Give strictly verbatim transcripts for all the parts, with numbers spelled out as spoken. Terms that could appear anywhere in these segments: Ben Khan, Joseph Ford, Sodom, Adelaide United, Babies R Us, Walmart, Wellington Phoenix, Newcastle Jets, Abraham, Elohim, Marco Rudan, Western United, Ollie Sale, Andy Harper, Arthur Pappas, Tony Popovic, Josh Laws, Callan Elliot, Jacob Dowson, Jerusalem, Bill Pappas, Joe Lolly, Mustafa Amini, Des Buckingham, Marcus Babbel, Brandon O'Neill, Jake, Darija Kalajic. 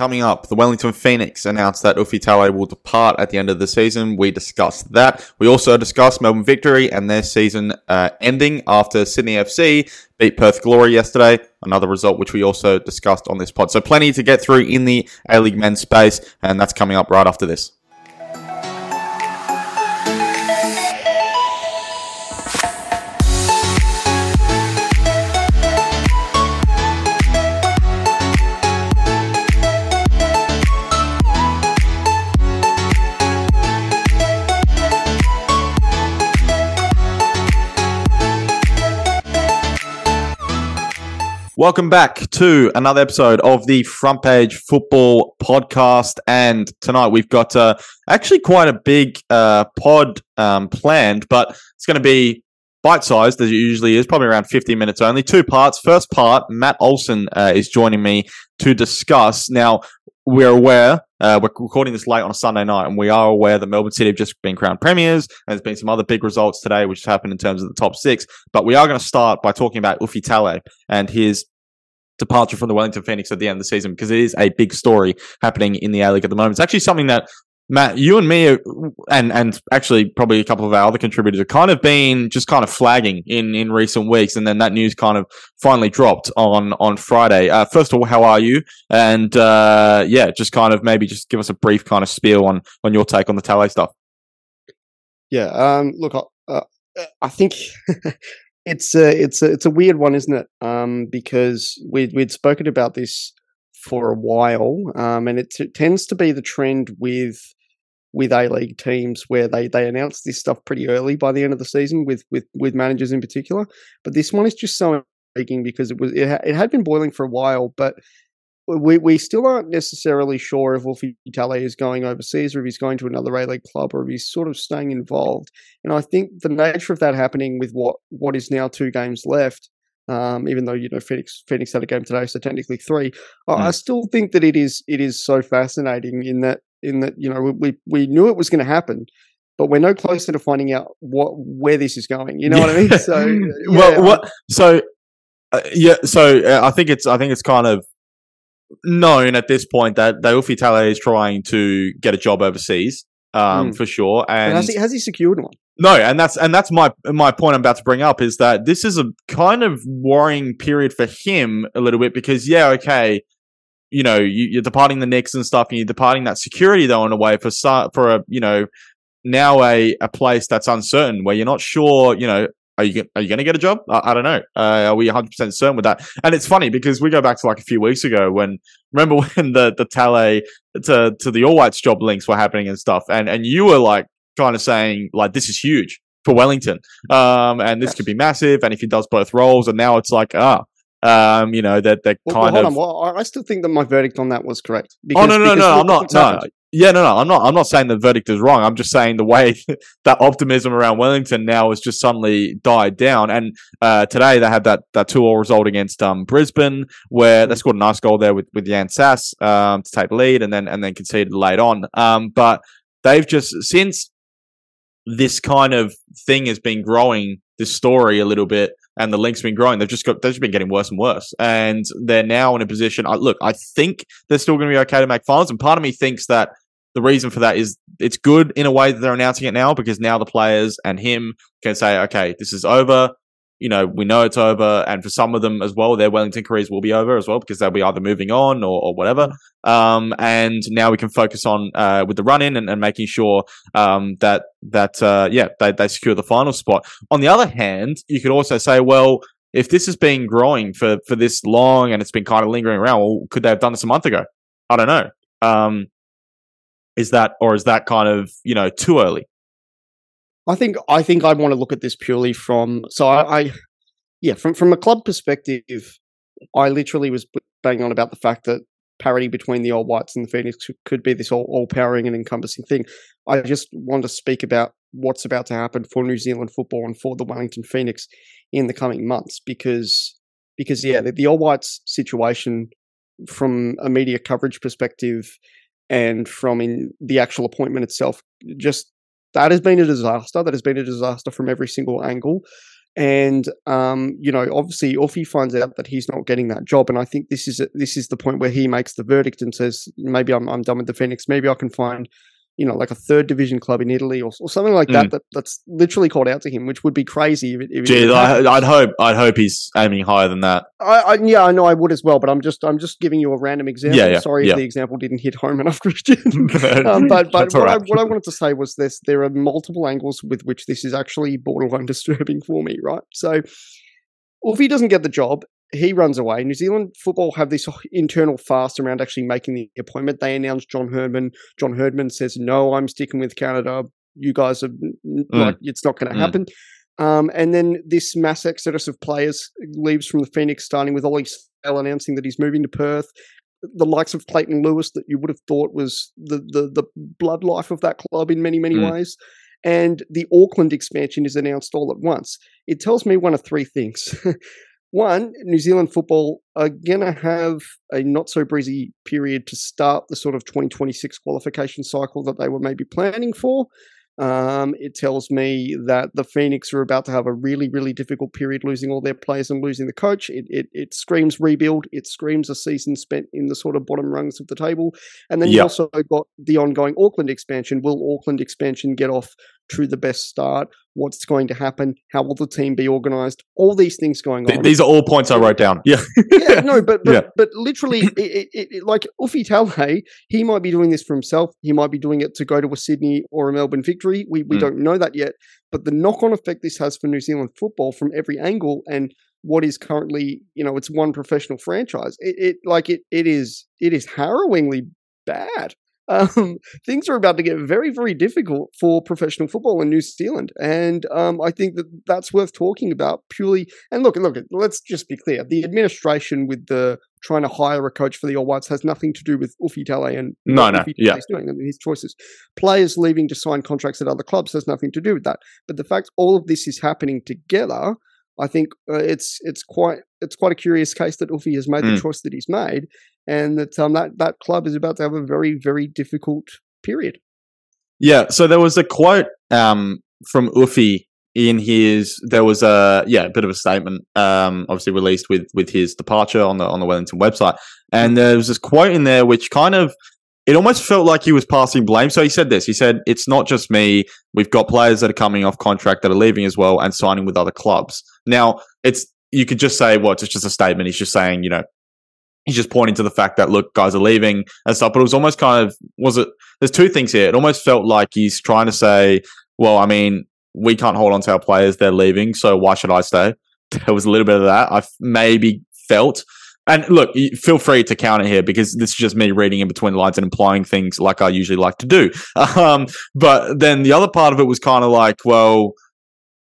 Coming up, the Wellington Phoenix announced that Ufuk Talay will depart at the end of the season. We discussed that. We also discussed Melbourne Victory and their season uh, ending after Sydney F C beat Perth Glory yesterday. Another result which we also discussed on this pod. So plenty to get through in the A-League Men space, and that's coming up right after this. Welcome back to another episode of the Front Page Football Podcast, and tonight we've got uh, actually quite a big uh, pod um, planned, but it's going to be bite-sized, as it usually is, probably around fifteen minutes only. Two parts. First part, Matt Olsen uh, is joining me to discuss. Now, we're aware, uh, we're recording this late on a Sunday night, and we are aware that Melbourne City have just been crowned premiers, and there's been some other big results today which happened in terms of the top six, but we are going to start by talking about Ufuk Talay and his departure from the Wellington Phoenix at the end of the season, because it is a big story happening in the A-League at the moment. It's actually something that, Matt, you and me, and and actually probably a couple of our other contributors, have kind of been just kind of flagging in, in recent weeks, and then that news kind of finally dropped on, on Friday. Uh, first of all, how are you? And uh, yeah, just kind of maybe just give us a brief kind of spiel on, on your take on the Talay stuff. Yeah, um, look, I, uh, I think... It's a, it's a, it's a weird one, isn't it? Um, because we'd, we'd spoken about this for a while, um, and it, t- it tends to be the trend with with A-League teams where they, they announce this stuff pretty early by the end of the season with with, with managers in particular. But this one is just so intriguing because it was it, ha- it had been boiling for a while, but we we still aren't necessarily sure if Ufuk Talay is going overseas or if he's going to another A-League club or if he's sort of staying involved. And I think the nature of that happening with what, what is now two games left, um, even though, you know, Phoenix Phoenix had a game today, so technically three, mm. I, I still think that it is it is so fascinating in that, in that, you know, we, we knew it was going to happen, but we're no closer to finding out what where this is going. You know yeah. what I mean? So, yeah. Well, what, so, uh, yeah, so uh, I think it's I think it's kind of known at this point that, that Ufuk Talay is trying to get a job overseas, um, mm. for sure. And, and has, he, has he secured one? No, and that's and that's my my point I'm about to bring up, is that this is a kind of worrying period for him a little bit, because yeah, okay, you know, you, you're departing the Knicks and stuff, and you're departing that security though in a way for for a you know now a a place that's uncertain, where you're not sure, you know. Are you, are you going to get a job? I, I don't know. Uh, are we one hundred percent certain with that? And it's funny because we go back to like a few weeks ago when, remember when the, the Talay to, to the All Whites job links were happening and stuff. And, and you were like trying to saying like, this is huge for Wellington. Um, and this could be massive. And if he does both roles, and now it's like, ah, um, you know, that, that well, kind well, hold of. On. Well, I still think that my verdict on that was correct. Because, oh, no, no, no, no I'm not. No. Happened. Yeah, no, no, I'm not. I'm not saying the verdict is wrong. I'm just saying the way that optimism around Wellington now has just suddenly died down. And uh, today they had that that two all result against um, Brisbane, where they scored a nice goal there with with Jan Sass um, to take the lead, and then and then conceded late on. Um, but they've just since this kind of thing has been growing, this story a little bit, and the link's been growing. They've just got they've just been getting worse and worse, and they're now in a position. I, look, I think they're still going to be okay to make finals, and part of me thinks that. The reason for that is it's good in a way that they're announcing it now, because now the players and him can say, okay, this is over. You know, we know it's over. And for some of them as well, their Wellington careers will be over as well, because they'll be either moving on or, or whatever. Um, and now we can focus on uh, with the run-in and, and making sure um, that, that uh, yeah, they, they secure the final spot. On the other hand, you could also say, well, if this has been growing for, for this long and it's been kind of lingering around, well, could they have done this a month ago? I don't know. Um, Is that, or is that kind of, you know, too early? I think I think I want to look at this purely from so I, I yeah from from a club perspective. I literally was banging on about the fact that parity between the All Whites and the Phoenix could be this all all powering and encompassing thing. I just want to speak about what's about to happen for New Zealand football and for the Wellington Phoenix in the coming months, because because yeah the, the All Whites situation from a media coverage perspective. And from in the actual appointment itself, just that has been a disaster. That has been a disaster from every single angle. And, um, you know, obviously Offie finds out that he's not getting that job. And I think this is, this is the point where he makes the verdict and says, maybe I'm, I'm done with the Phoenix. Maybe I can find, you know, like a third division club in Italy or, or something like mm. that, that that's literally called out to him, which would be crazy. If it, if Gee, it I, I'd hope, I'd hope he's aiming higher than that. I, I yeah, I know I would as well, but I'm just, I'm just giving you a random example. Yeah, yeah, Sorry yeah. if the example didn't hit home enough, Christian. um, but but what, right. I, what I wanted to say was this: there are multiple angles with which this is actually borderline disturbing for me, right? So, well, if he doesn't get the job, he runs away. New Zealand football have this internal fast around actually making the appointment. They announced John Herdman. John Herdman says, no, I'm sticking with Canada. You guys are mm. like, it's not going to mm. happen. Um, and then this mass exodus of players leaves from the Phoenix, starting with Ollie Sale announcing that he's moving to Perth. The likes of Clayton Lewis that you would have thought was the the, the blood life of that club in many, many mm. ways. And the Auckland expansion is announced all at once. It tells me one of three things. One, New Zealand football are going to have a not-so-breezy period to start the sort of twenty twenty-six qualification cycle that they were maybe planning for. Um, it tells me that the Phoenix are about to have a really, really difficult period losing all their players and losing the coach. It, it, it screams rebuild. It screams a season spent in the sort of bottom rungs of the table. And then yep. you also got the ongoing Auckland expansion. Will Auckland expansion get off to the best start? What's going to happen? How will the team be organised? All these things going on. Th- these are all points I wrote down. Yeah, yeah, no, but but, yeah. but literally, it, it, it, like Ufuk Talay, he might be doing this for himself. He might be doing it to go to a Sydney or a Melbourne Victory. We we mm. don't know that yet. But the knock-on effect this has for New Zealand football from every angle, and what is currently, you know, it's one professional franchise. It, it like it it is it is harrowingly bad. Um, things are about to get very, very difficult for professional football in New Zealand. And um, I think that that's worth talking about purely. And look, look, let's just be clear. The administration with the trying to hire a coach for the All Whites has nothing to do with Ufuk Talay and no, no, yeah. doing. I mean, his choices. Players leaving to sign contracts at other clubs has nothing to do with that. But the fact all of this is happening together, I think uh, it's it's quite it's quite a curious case that Ufuk has made mm. the choice that he's made, and that um, that that club is about to have a very, very difficult period. Yeah. So there was a quote um, from Ufuk in his. There was a yeah a bit of a statement, um, obviously released with with his departure on the on the Wellington website, and there was this quote in there which kind of. It almost felt like he was passing blame. So he said this. He said, it's not just me. We've got players that are coming off contract that are leaving as well and signing with other clubs. Now, it's you could just say, well, it's just a statement. He's just saying, you know, he's just pointing to the fact that, look, guys are leaving and stuff. But it was almost kind of, was it? There's two things here. It almost felt like he's trying to say, well, I mean, we can't hold on to our players. They're leaving. So why should I stay? There was a little bit of that. I maybe felt. And look, feel free to counter here because this is just me reading in between the lines and implying things like I usually like to do. Um, but then the other part of it was kind of like, well,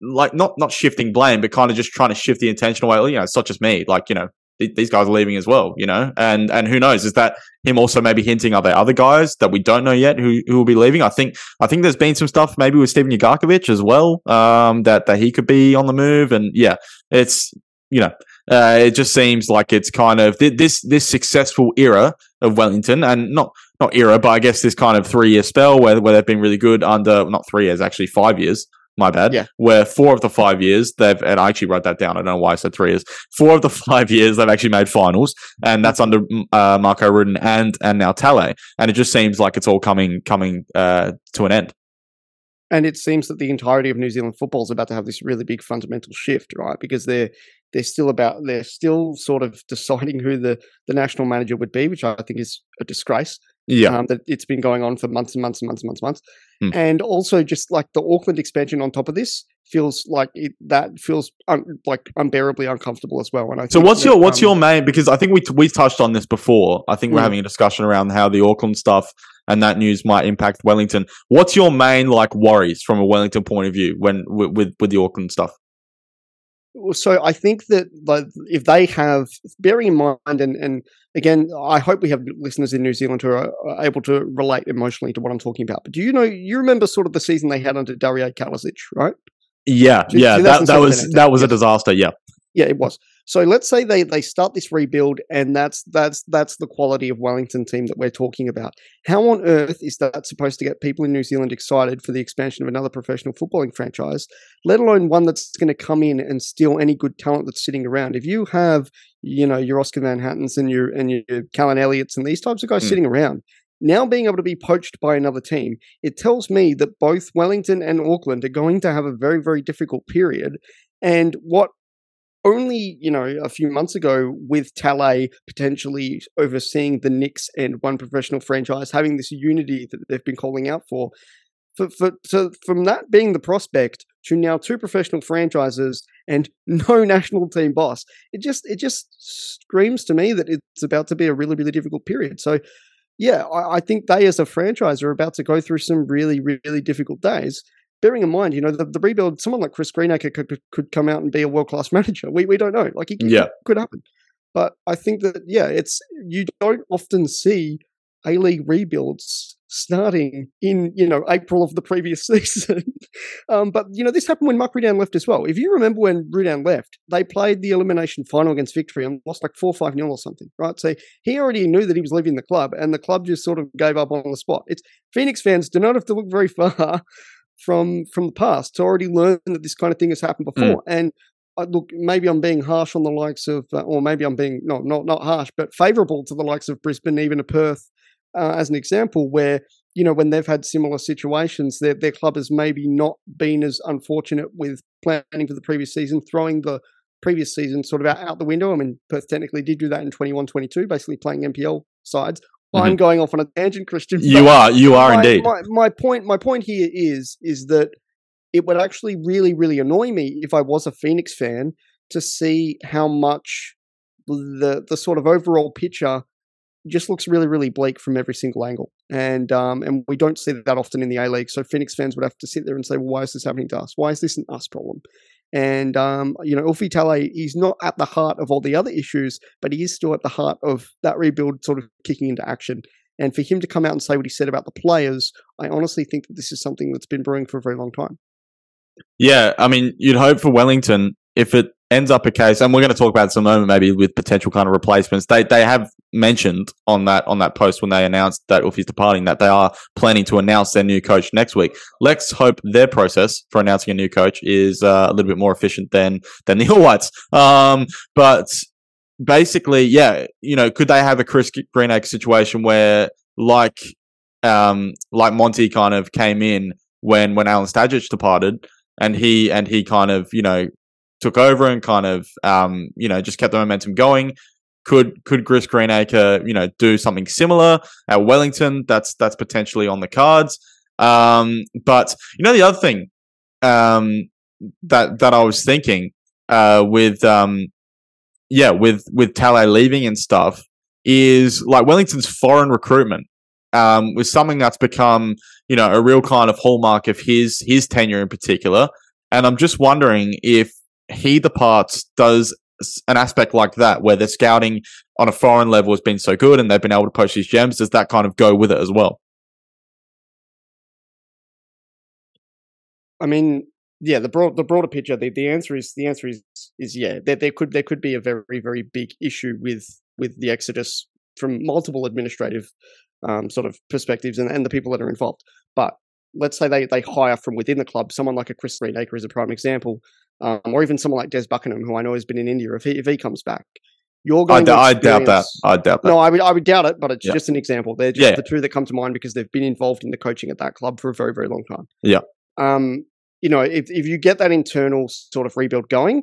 like not not shifting blame, but kind of just trying to shift the intention away. You know, it's not just me. Like, you know, th- these guys are leaving as well, you know, and and who knows? Is that him also maybe hinting, are there other guys that we don't know yet who, who will be leaving? I think I think there's been some stuff maybe with Stephen Yagakovich as well um, that, that he could be on the move. And yeah, it's, you know, Uh, it just seems like it's kind of th- this this successful era of Wellington, and not not era, but I guess this kind of three year spell where where they've been really good under not three years, actually five years. My bad. Yeah. Where four of the five years they've, and I actually wrote that down. I don't know why I said three years. Four of the five years they've actually made finals, and that's under uh, Marco Rudan and and now Talay, and it just seems like it's all coming coming uh, to an end. And it seems that the entirety of New Zealand football is about to have this really big fundamental shift, right? Because they're they're still about they're still sort of deciding who the, the national manager would be, which I think is a disgrace. Yeah, um, that it's been going on for months and months and months and months and months. Mm. And also, just like the Auckland expansion on top of this feels like it, that feels un, like unbearably uncomfortable as well. And I think so what's that, your what's um, your main? Because I think we we touched on this before. I think we're mm. having a discussion around how the Auckland stuff. And that news might impact Wellington. What's your main like worries from a Wellington point of view when with with the Auckland stuff? So I think that like, if they have, bearing in mind, and, and again, I hope we have listeners in New Zealand who are, are able to relate emotionally to what I'm talking about. But do you know, you remember sort of the season they had under Darija Kalajic, right? Yeah, yeah, that, that was that was a disaster. Yeah, yeah, it was. So let's say they they start this rebuild, and that's that's that's the quality of Wellington team that we're talking about. How on earth is that supposed to get people in New Zealand excited for the expansion of another professional footballing franchise, let alone one that's going to come in and steal any good talent that's sitting around? If you have, you know, your Oscar Van Hattens and your and your Callan Elliots and these types of guys mm. sitting around, now being able to be poached by another team, it tells me that both Wellington and Auckland are going to have a very, very difficult period. And what only, you know, a few months ago with Talay potentially overseeing the Knicks and one professional franchise, having this unity that they've been calling out for, for, for so from that being the prospect to now two professional franchises and no national team boss, it just, it just screams to me that it's about to be a really, really difficult period. So, yeah, I think they as a franchise are about to go through some really, really difficult days. Bearing in mind, you know, the, the rebuild, someone like Chris Greenacre could, could could come out and be a world-class manager. We we don't know. Like, it yeah. could happen. But I think that, yeah, it's you don't often see A-League rebuilds starting in, you know, April of the previous season. um, but, you know, this happened when Marco Rudan left as well. If you remember when Rudan left, they played the elimination final against Victory and lost like four five nil or something, right? So he already knew that he was leaving the club, and the club just sort of gave up on the spot. It's Phoenix fans do not have to look very far from, from the past to already learn that this kind of thing has happened before. Mm. And I, look, maybe I'm being harsh on the likes of, uh, or maybe I'm being, no, not, not harsh, but favourable to the likes of Brisbane, even to Perth, Uh, as an example, where, you know, when they've had similar situations, their their club has maybe not been as unfortunate with planning for the previous season, throwing the previous season sort of out, out the window. I mean, Perth technically did do that in twenty-one twenty-two, basically playing N P L sides. Mm-hmm. I'm going off on a tangent, Christian. You are, you are my, indeed. My, my point, my point here is, is that it would actually really, really annoy me if I was a Phoenix fan to see how much the the sort of overall picture just looks really, really bleak from every single angle. And um, and we don't see that often in the A-League. So Phoenix fans would have to sit there and say, well, why is this happening to us? Why is this an us problem? And, um, you know, Ufuk Talay, he's not at the heart of all the other issues, but he is still at the heart of that rebuild sort of kicking into action. And for him to come out and say what he said about the players, I honestly think that this is something that's been brewing for a very long time. Yeah, I mean, you'd hope for Wellington if it ends up a case, and we're going to talk about this in a moment, maybe with potential kind of replacements. They they have mentioned on that on that post when they announced that Ufi's departing that they are planning to announce their new coach next week. Let's hope their process for announcing a new coach is uh, a little bit more efficient than than the All Whites. Um, but basically, yeah, you know, could they have a Chris Greenacre situation where like um, like Monty kind of came in when when Alan Stadjic departed, and he and he kind of you know. took over and kind of, um, you know, just kept the momentum going. Could could Chris Greenacre, you know, do something similar at Wellington? That's that's potentially on the cards. Um, but you know, the other thing um, that that I was thinking uh, with, um, yeah, with with Talay leaving and stuff is like Wellington's foreign recruitment um, was something that's become, you know, a real kind of hallmark of his his tenure in particular. And I'm just wondering if he departs, does an aspect like that where the scouting on a foreign level has been so good and they've been able to poach these gems, does that kind of go with it as well? I mean, yeah, the broad, the broader picture, the, the answer is the answer is is yeah. There there could there could be a very, very big issue with with the exodus from multiple administrative um, sort of perspectives and, and the people that are involved. But let's say they they hire from within the club, someone like a Chris Greenacre is a prime example. Um, or even someone like Des Buckingham, who I know has been in India, if he if he comes back, you're going. I, d- to I doubt that. I doubt that. No, I would I would doubt it, but it's yeah. just an example. They're just yeah. the two that come to mind because they've been involved in the coaching at that club for a very, very long time. Yeah. Um, you know, if if you get that internal sort of rebuild going,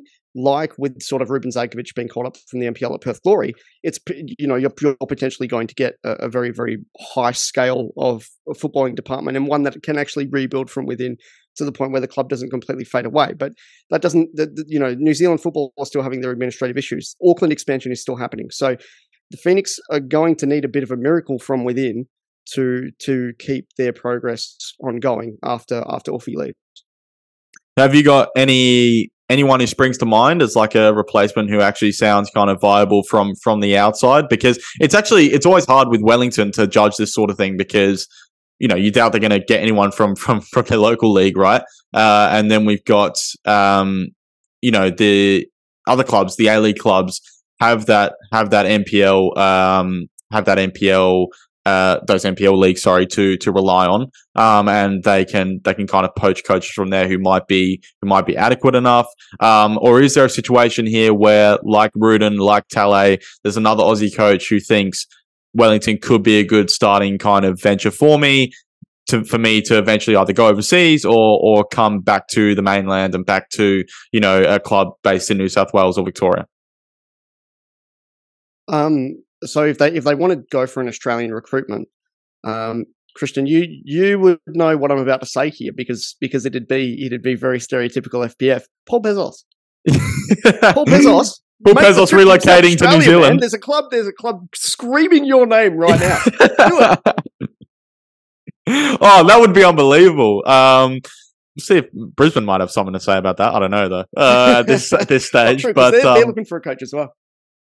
like with sort of Ruben Zadkovich being called up from the N P L at Perth Glory, it's you know you're, you're potentially going to get a, a very, very high scale of a footballing department and one that can actually rebuild from within, to the point where the club doesn't completely fade away. But that doesn't, the, the, you know, New Zealand football are still having their administrative issues. Auckland expansion is still happening. So the Phoenix are going to need a bit of a miracle from within to to keep their progress ongoing after after Ufi leaves. Have you got any anyone who springs to mind as like a replacement who actually sounds kind of viable from from the outside? Because it's actually, it's always hard with Wellington to judge this sort of thing because, you know, you doubt they're going to get anyone from, from, from their local league, right? Uh, and then we've got, um, you know, the other clubs, the A-League clubs, have that have that NPL um, have that NPL uh, those N P L leagues, sorry, to to rely on, um, and they can they can kind of poach coaches from there who might be who might be adequate enough, um, or is there a situation here where, like Rudan, like Talay, there's another Aussie coach who thinks Wellington could be a good starting kind of venture for me, to for me to eventually either go overseas or or come back to the mainland and back to, you know, a club based in New South Wales or Victoria? Um, so if they if they want to go for an Australian recruitment, um, Christian, you you would know what I'm about to say here, because because it'd be it'd be very stereotypical F P F. Paul Pezzos. Paul Pezzos. Paul Pezzos relocating to, to New Zealand. Man. There's a club. There's a club screaming your name right now. Do it. Oh, that would be unbelievable. Um, see if Brisbane might have something to say about that. I don't know though. Uh, at this at this stage, true, but they're, um, they're looking for a coach as well.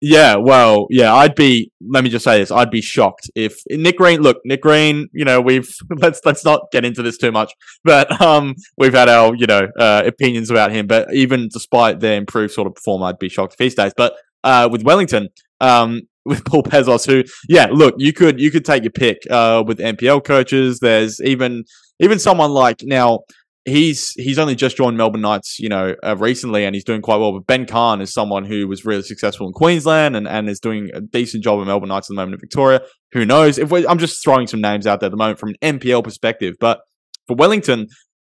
Yeah, well, yeah, I'd be, let me just say this, I'd be shocked if Nick Green, look, Nick Green, you know, we've, let's, let's not get into this too much, but, um, we've had our, you know, uh, opinions about him, but even despite their improved sort of perform, I'd be shocked if he stays. But, uh, with Wellington, um, with Paul Pezzos, who, yeah, look, you could, you could take your pick, uh, with N P L coaches. There's even, even someone like now, He's he's only just joined Melbourne Knights, you know, uh, recently, and he's doing quite well. But Ben Khan is someone who was really successful in Queensland and, and is doing a decent job at Melbourne Knights at the moment in Victoria. Who knows? If we're, I'm just throwing some names out there at the moment from an N P L perspective. But for Wellington,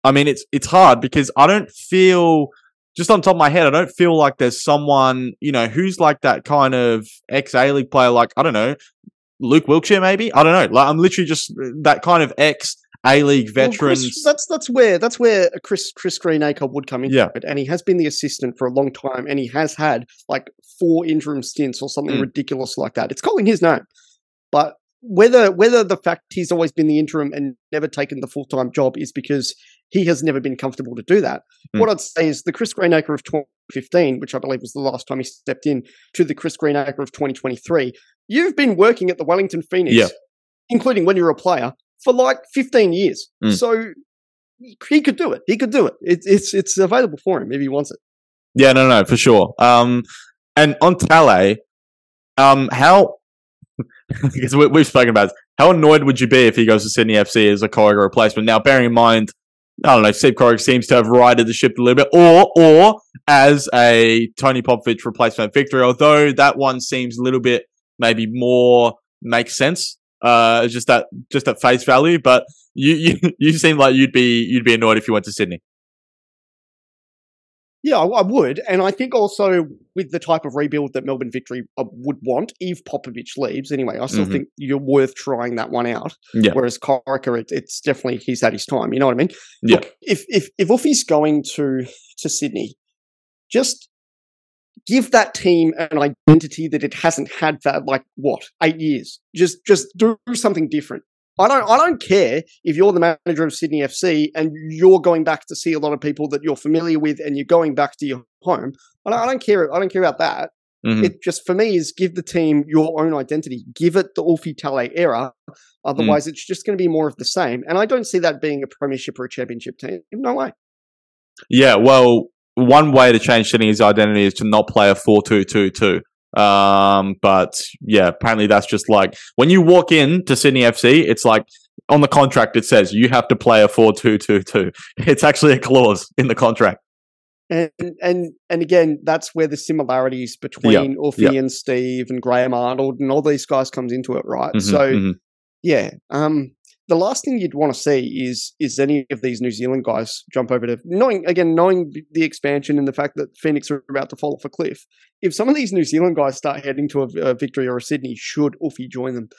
I mean, it's it's hard because I don't feel, just on top of my head, I don't feel like there's someone, you know, who's like that kind of ex-A-League player, like, I don't know, Luke Wiltshire maybe? I don't know. Like, I'm literally just that kind of ex- A-League veterans. Well, Chris, that's that's where that's where Chris Chris Greenacre would come in. Yeah. It. And he has been the assistant for a long time, and he has had like four interim stints or something mm. ridiculous like that. It's calling his name. But whether whether the fact he's always been the interim and never taken the full-time job is because he has never been comfortable to do that. Mm. What I'd say is the Chris Greenacre of twenty fifteen, which I believe was the last time he stepped in, to the Chris Greenacre of twenty twenty-three, you've been working at the Wellington Phoenix, yeah. including when you were a player, for like fifteen years. Mm. So he could do it. He could do it. it. It's it's available for him if he wants it. Yeah, no, no, for sure. Um, and on Talay, um, how, because we, we've spoken about this, how annoyed would you be if he goes to Sydney F C as a Corica replacement? Now, bearing in mind, I don't know, Steve Corica seems to have righted the ship a little bit, or or as a Tony Popovic replacement victory, although that one seems a little bit maybe more makes sense. Uh, just that, just at face value. But you, you, you seem like you'd be, you'd be annoyed if you went to Sydney. Yeah, I would, and I think also with the type of rebuild that Melbourne Victory would want if Popovic leaves. Anyway, I still mm-hmm. think you're worth trying that one out. Yeah. Whereas Corica, it, it's definitely he's had his time. You know what I mean? Yeah. Look, if if if Ufi's going to to Sydney, just give that team an identity that it hasn't had for like what, eight years. Just just do something different. I don't I don't care if you're the manager of Sydney F C and you're going back to see a lot of people that you're familiar with and you're going back to your home. I don't, I don't care. I don't care about that. Mm-hmm. It just for me is give the team your own identity. Give it the Ufuk Talay era. Otherwise, mm. it's just going to be more of the same. And I don't see that being a premiership or a championship team. No way. Yeah. Well. One way to change Sydney's identity is to not play a four two two two. Um, but yeah, apparently that's just like when you walk in to Sydney F C, it's like on the contract it says you have to play a four two two two. It's actually a clause in the contract. And and and again, that's where the similarities between Ufi yep, yep. and Steve and Graham Arnold and all these guys comes into it, right? Mm-hmm, so mm-hmm. yeah, um. The last thing you'd want to see is is any of these New Zealand guys jump over to, knowing again, knowing the expansion and the fact that Phoenix are about to fall off a cliff. If some of these New Zealand guys start heading to a, a Victory or a Sydney, should Ufi join them?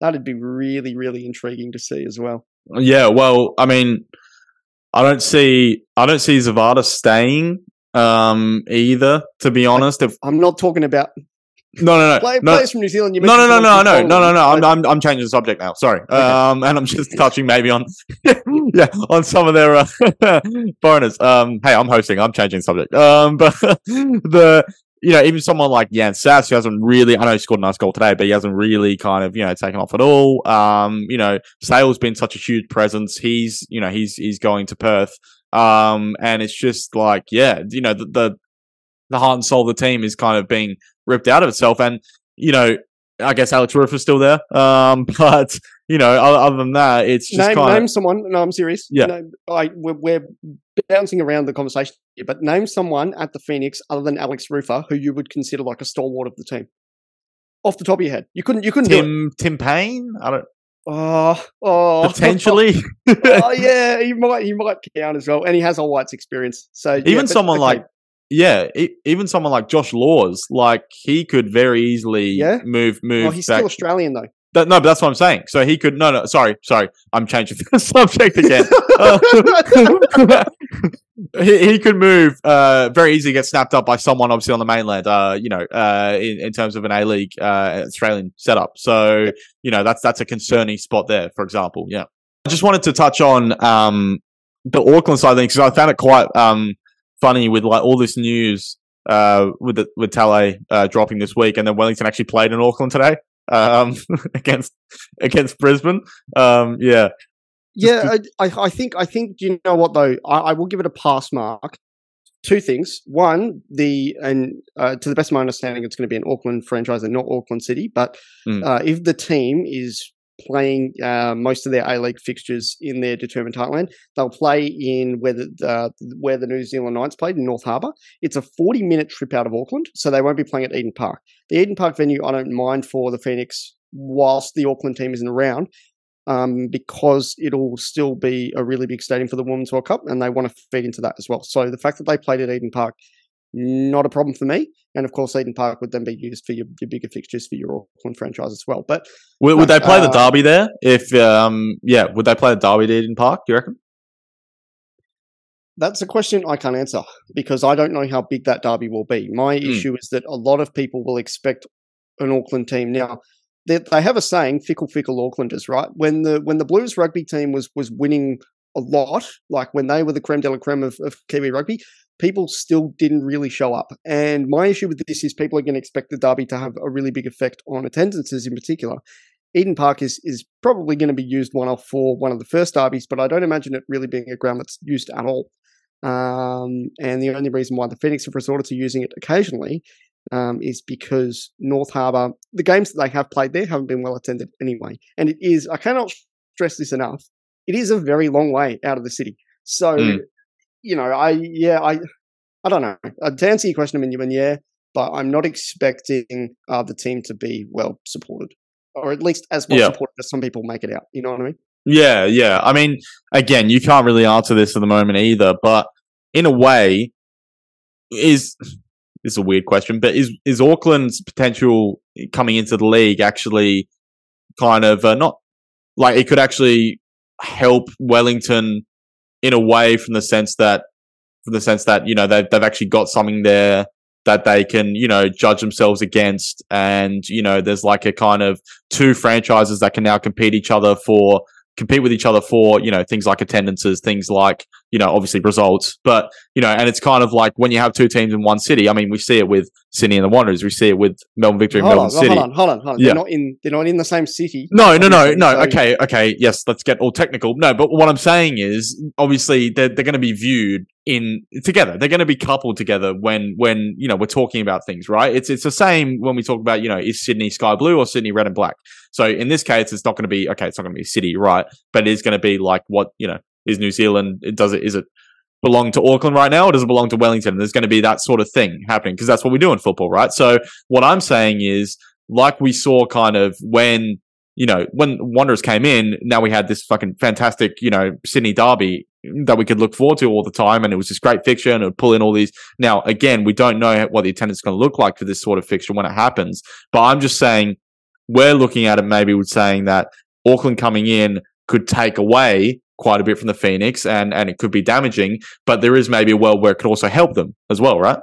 That'd be really, really intriguing to see as well. Yeah, well, I mean, I don't see I don't see Zavada staying um, either. To be honest, if- I'm not talking about. No, no, no. Play, no. Players from New Zealand. You no, no, no, no, no, no, no, no. I'm, I'm, I'm changing the subject now. Sorry, okay. um, and I'm just touching maybe on, yeah, on some of their uh, foreigners. Um, hey, I'm hosting. I'm changing the subject. Um, but the, you know, even someone like Jan Sass, who hasn't really, I know he scored a nice goal today, but he hasn't really kind of, you know, taken off at all. Um, you know, Sale's been such a huge presence. He's, you know, he's he's going to Perth. Um, and it's just like, yeah, you know, the. the the heart and soul of the team is kind of being ripped out of itself. And, you know, I guess Alex Roof is still there. Um, but, you know, other than that, it's just name, kind of... Name someone. No, I'm serious. Yeah. No, I, we're, we're bouncing around the conversation here, but name someone at the Phoenix other than Alex Roofer who you would consider like a stalwart of the team. Off the top of your head. You couldn't You couldn't Tim, do it. Tim Payne? I don't... Oh, oh, potentially. Oh, yeah, he might, he might count as well, and he has All Whites experience. So even yeah, but, someone okay. like, yeah, e- even someone like Josh Laws, like he could very easily yeah? move, move. Oh, he's back. Still Australian though. That, no, but that's what I'm saying. So he could. No, no, sorry, sorry, I'm changing the subject again. uh, he, he could move uh, very easily, get snapped up by someone, obviously on the mainland. Uh, you know, uh, in, in terms of an A-League uh, Australian setup. So you know, that's that's a concerning spot there, for example. Yeah, I just wanted to touch on um, the Auckland side thing because I found it quite um, funny with like all this news uh, with the, with Talay uh, dropping this week, and then Wellington actually played in Auckland today. Um, against against Brisbane, um, yeah, yeah. I, I think I think you know what though. I, I will give it a pass mark. Two things. One, the and uh, to the best of my understanding, it's going to be an Auckland franchise and not Auckland City. But mm. uh, if the team is playing uh, most of their A-League fixtures in their determined heartland, they'll play in where the uh, where the New Zealand Knights played in North Harbour. It's a forty minute trip out of Auckland, so they won't be playing at Eden Park. The Eden Park venue I don't mind for the Phoenix whilst the Auckland team isn't around um, because it'll still be a really big stadium for the Women's World Cup, and they want to feed into that as well. So the fact that they played at Eden Park, not a problem for me. And of course, Eden Park would then be used for your, your bigger fixtures for your Auckland franchise as well. But would, no, would they play uh, the derby there? If um, yeah, would they play the derby at Eden Park? Do you reckon? That's a question I can't answer because I don't know how big that derby will be. My mm. issue is that a lot of people will expect an Auckland team now. They, they have a saying: "Fickle, fickle Aucklanders." Right? When the when the Blues rugby team was was winning a lot, like when they were the creme de la creme of, of Kiwi rugby, people still didn't really show up. And my issue with this is people are going to expect the derby to have a really big effect on attendances in particular. Eden Park is is probably going to be used one-off for one of the first derbies, but I don't imagine it really being a ground that's used at all. Um, and the only reason why the Phoenix have resorted to using it occasionally um, is because North Harbour, the games that they have played there haven't been well attended anyway. And it is, I cannot stress this enough, it is a very long way out of the city. So... Mm. You know, I, yeah, I, I don't know. To answer your question, I mean, yeah, but I'm not expecting uh, the team to be well supported, or at least as well yeah. supported as some people make it out. You know what I mean? Yeah, yeah. I mean, again, you can't really answer this at the moment either, but in a way, is, this is a weird question, but is, is Auckland's potential coming into the league actually kind of uh, not, like it could actually help Wellington in a way, from the sense that, from the sense that you know they've they've actually got something there that they can you know judge themselves against, and you know there's like a kind of two franchises that can now compete each other for compete with each other for you know things like attendances, things like you know obviously results, but you know and it's kind of like when you have two teams in one city. I mean, we see it with Sydney and the Wanderers, we see it with Melbourne Victory and hold Melbourne on, City. Hold on, hold on, hold on. Yeah. They're not in they're not in the same city. No, no, no, no. So, okay, okay. Yes, let's get all technical. No, but what I'm saying is obviously they're they're going to be viewed in together. They're going to be coupled together when when you know we're talking about things, right? It's it's the same when we talk about you know is Sydney sky blue or Sydney red and black. So in this case, it's not going to be okay. It's not going to be city, right? But it is going to be like what you know is New Zealand. It does it. Is it belong to Auckland right now, or does it belong to Wellington? And there's going to be that sort of thing happening because that's what we do in football, right? So what I'm saying is, like we saw kind of when you know when Wanderers came in, now we had this fucking fantastic you know Sydney derby that we could look forward to all the time. And it was this great fixture and it would pull in all these. Now, again, we don't know what the attendance is going to look like for this sort of fixture when it happens. But I'm just saying we're looking at it maybe with saying that Auckland coming in could take away quite a bit from the Phoenix and, and it could be damaging. But there is maybe a world where it could also help them as well, right?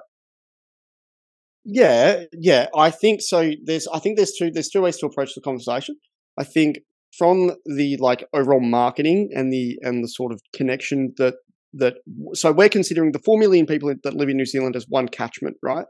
Yeah, yeah. I think so. There's I think there's two there's two ways to approach the conversation. I think from the like overall marketing and the and the sort of connection that that so we're considering the four million people that live in New Zealand as one catchment, right?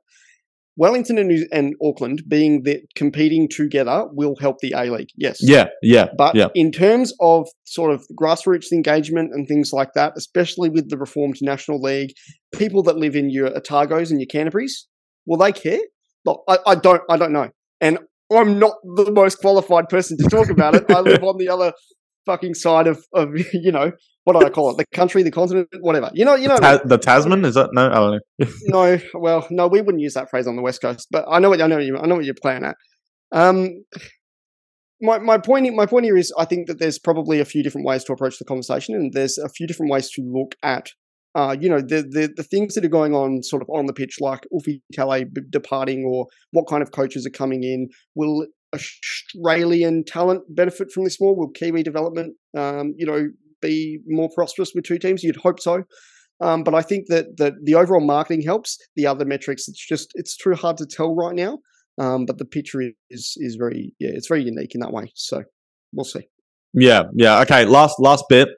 Wellington and, and Auckland being the, competing together will help the A-League, yes. Yeah, yeah. But yeah. in terms of sort of grassroots engagement and things like that, especially with the reformed National League, people that live in your Otargos and your Canterburys, will they care? Look, I, I don't I don't know. And I'm not the most qualified person to talk about it. I live on the other fucking side of, of, you know, what do I call it? The country, the continent, whatever. You know, you know. The, Ta- the Tasman is that? No, I don't know. no, well, no, we wouldn't use that phrase on the West Coast. But I know what I know. What you, I know what you're playing at. Um, my my point my point here is I think that there's probably a few different ways to approach the conversation, and there's a few different ways to look at, uh, you know, the the the things that are going on sort of on the pitch, like Ufuk Talay departing, or what kind of coaches are coming in. Will Australian talent benefit from this more? Will Kiwi development, um, you know, be more prosperous with two teams? You'd hope so. Um, but I think that, that the overall marketing helps. The other metrics, it's just, it's too hard to tell right now. Um, but the picture is, is very, yeah, it's very unique in that way. So we'll see. Yeah. Yeah. Okay. Last, last bit.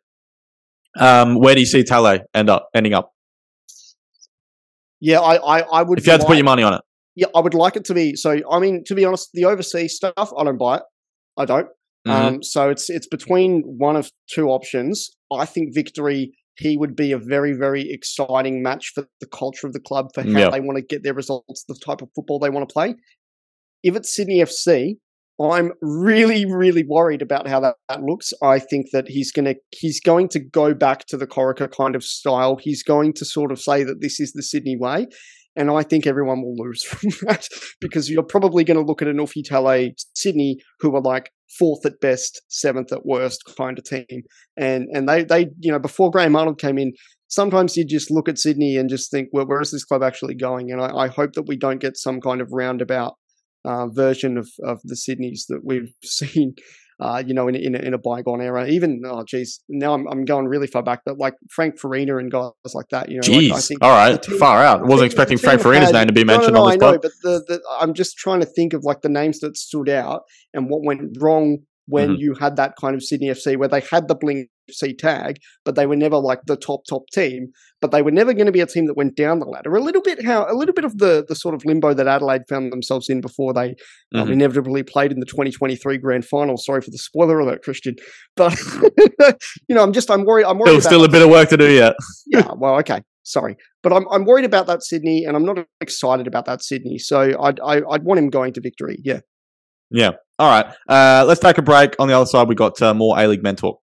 Um, where do you see Talay end up, ending up? Yeah. I, I, I would, if you had like, to put your money on it. Yeah. I would like it to be. So, I mean, to be honest, the overseas stuff, I don't buy it. I don't. Mm-hmm. Um, so it's it's between one of two options. I think Victory, he would be a very, very exciting match for the culture of the club, for how yeah. they want to get their results, the type of football they want to play. If it's Sydney F C, I'm really, really worried about how that, that looks. I think that he's gonna he's going to go back to the Corica kind of style. He's going to sort of say that this is the Sydney way. And I think everyone will lose from that, because you're probably going to look at an Ufuk Talay Sydney who are like fourth at best, seventh at worst kind of team. And and they, they you know, before Graham Arnold came in, sometimes you just look at Sydney and just think, well, where is this club actually going? And I, I hope that we don't get some kind of roundabout uh, version of, of the Sydneys that we've seen, uh, you know, in, in, a, in a bygone era. Even, oh, geez, now I'm, I'm going really far back, but like Frank Farina and guys like that. You know, Jeez, like I think all right, team, far out. I wasn't expecting Frank Farina's had, name to be mentioned no, no, no, on this I know, but the, the, I'm just trying to think of like the names that stood out and what went wrong when mm-hmm. you had that kind of Sydney F C where they had the Bling F C tag, but they were never like the top, top team, but they were never going to be a team that went down the ladder. A little bit how, a little bit of the the sort of limbo that Adelaide found themselves in before they mm-hmm. um, inevitably played in the twenty twenty-three grand final. Sorry for the spoiler alert, Christian, but you know, I'm just, I'm worried. I'm worried. There's still a bit of work to do yet. yeah. Well, okay. Sorry. But I'm, I'm worried about that Sydney, and I'm not excited about that Sydney. So I'd, I, I'd want him going to Victory. Yeah. Yeah. All right. Uh, let's take a break. On the other side, we got uh, more A-League Men talk.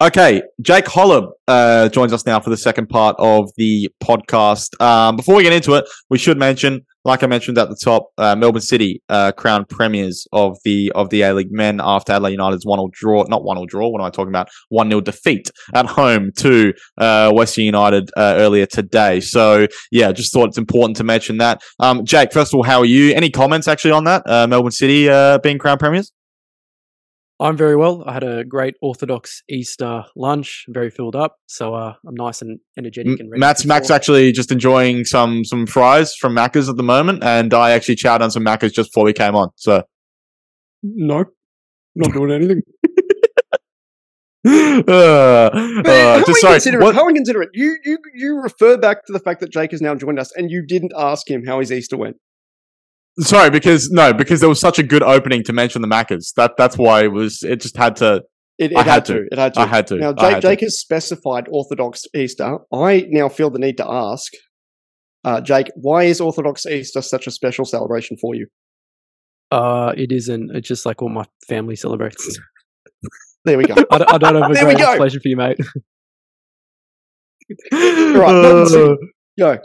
Okay, Jake Holub uh, joins us now for the second part of the podcast. Um, before we get into it, we should mention, like I mentioned at the top, uh, Melbourne City uh, crowned premiers of the of the A-League Men after Adelaide United's one-nil draw. Not one-nil draw. What am I talking about? one-nil defeat at home to uh, Western United uh, earlier today. So yeah, just thought it's important to mention that. Um, Jake, first of all, how are you? Any comments actually on that? Uh, Melbourne City uh, being crowned premiers? I'm very well. I had a great Orthodox Easter lunch, very filled up. So uh, I'm nice and energetic and ready. Matt's, Matt's actually just enjoying some some fries from Macca's at the moment. And I actually chowed on some Macca's just before we came on. So no, not doing anything. uh, uh, just sorry. What? How inconsiderate. You, you, you refer back to the fact that Jake has now joined us and you didn't ask him how his Easter went. Sorry, because no, because there was such a good opening to mention the Maccas. That that's why it was. It just had to. It, it I had, had to. to. It had to. I had to. Now, Jake, Jake to. has specified Orthodox Easter. I now feel the need to ask, uh, Jake, why is Orthodox Easter such a special celebration for you? Uh, it isn't. It's just like what my family celebrates. There we go. I, don't, I don't have a great explanation for you, mate. All right, uh, two, go.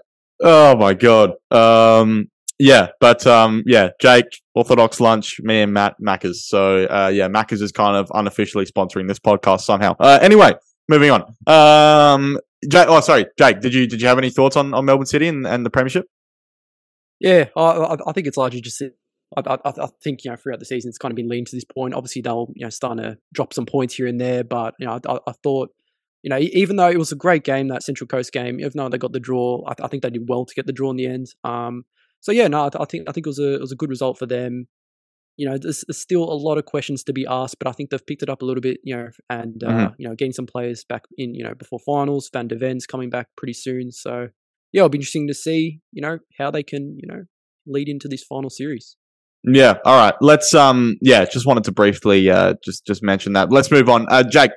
Oh my god. Um. Yeah, but um, yeah, Jake, Orthodox lunch, me and Matt, Macca's. So uh, yeah, Macca's is kind of unofficially sponsoring this podcast somehow. Uh, anyway, moving on. Um, Jake, oh sorry, Jake, did you did you have any thoughts on, on Melbourne City and, and the Premiership? Yeah, I, I think it's largely just. I, I, I think you know throughout the season it's kind of been leading to this point. Obviously, they'll you know starting to drop some points here and there, but you know I, I thought. You know, even though it was a great game, that Central Coast game, even though they got the draw, I, I think they did well to get the draw in the end. Um, so yeah, no, I think I think it was a it was a good result for them. You know, there's, there's still a lot of questions to be asked, but I think they've picked it up a little bit. You know, and uh, mm-hmm. you know, getting some players back in. You know, before finals, Van de Ven's coming back pretty soon. So yeah, it'll be interesting to see, you know, how they can, you know, lead into this final series. Yeah. All right. Let's, um, yeah, just wanted to briefly, uh, just, just mention that. Let's move on. Uh, Jake,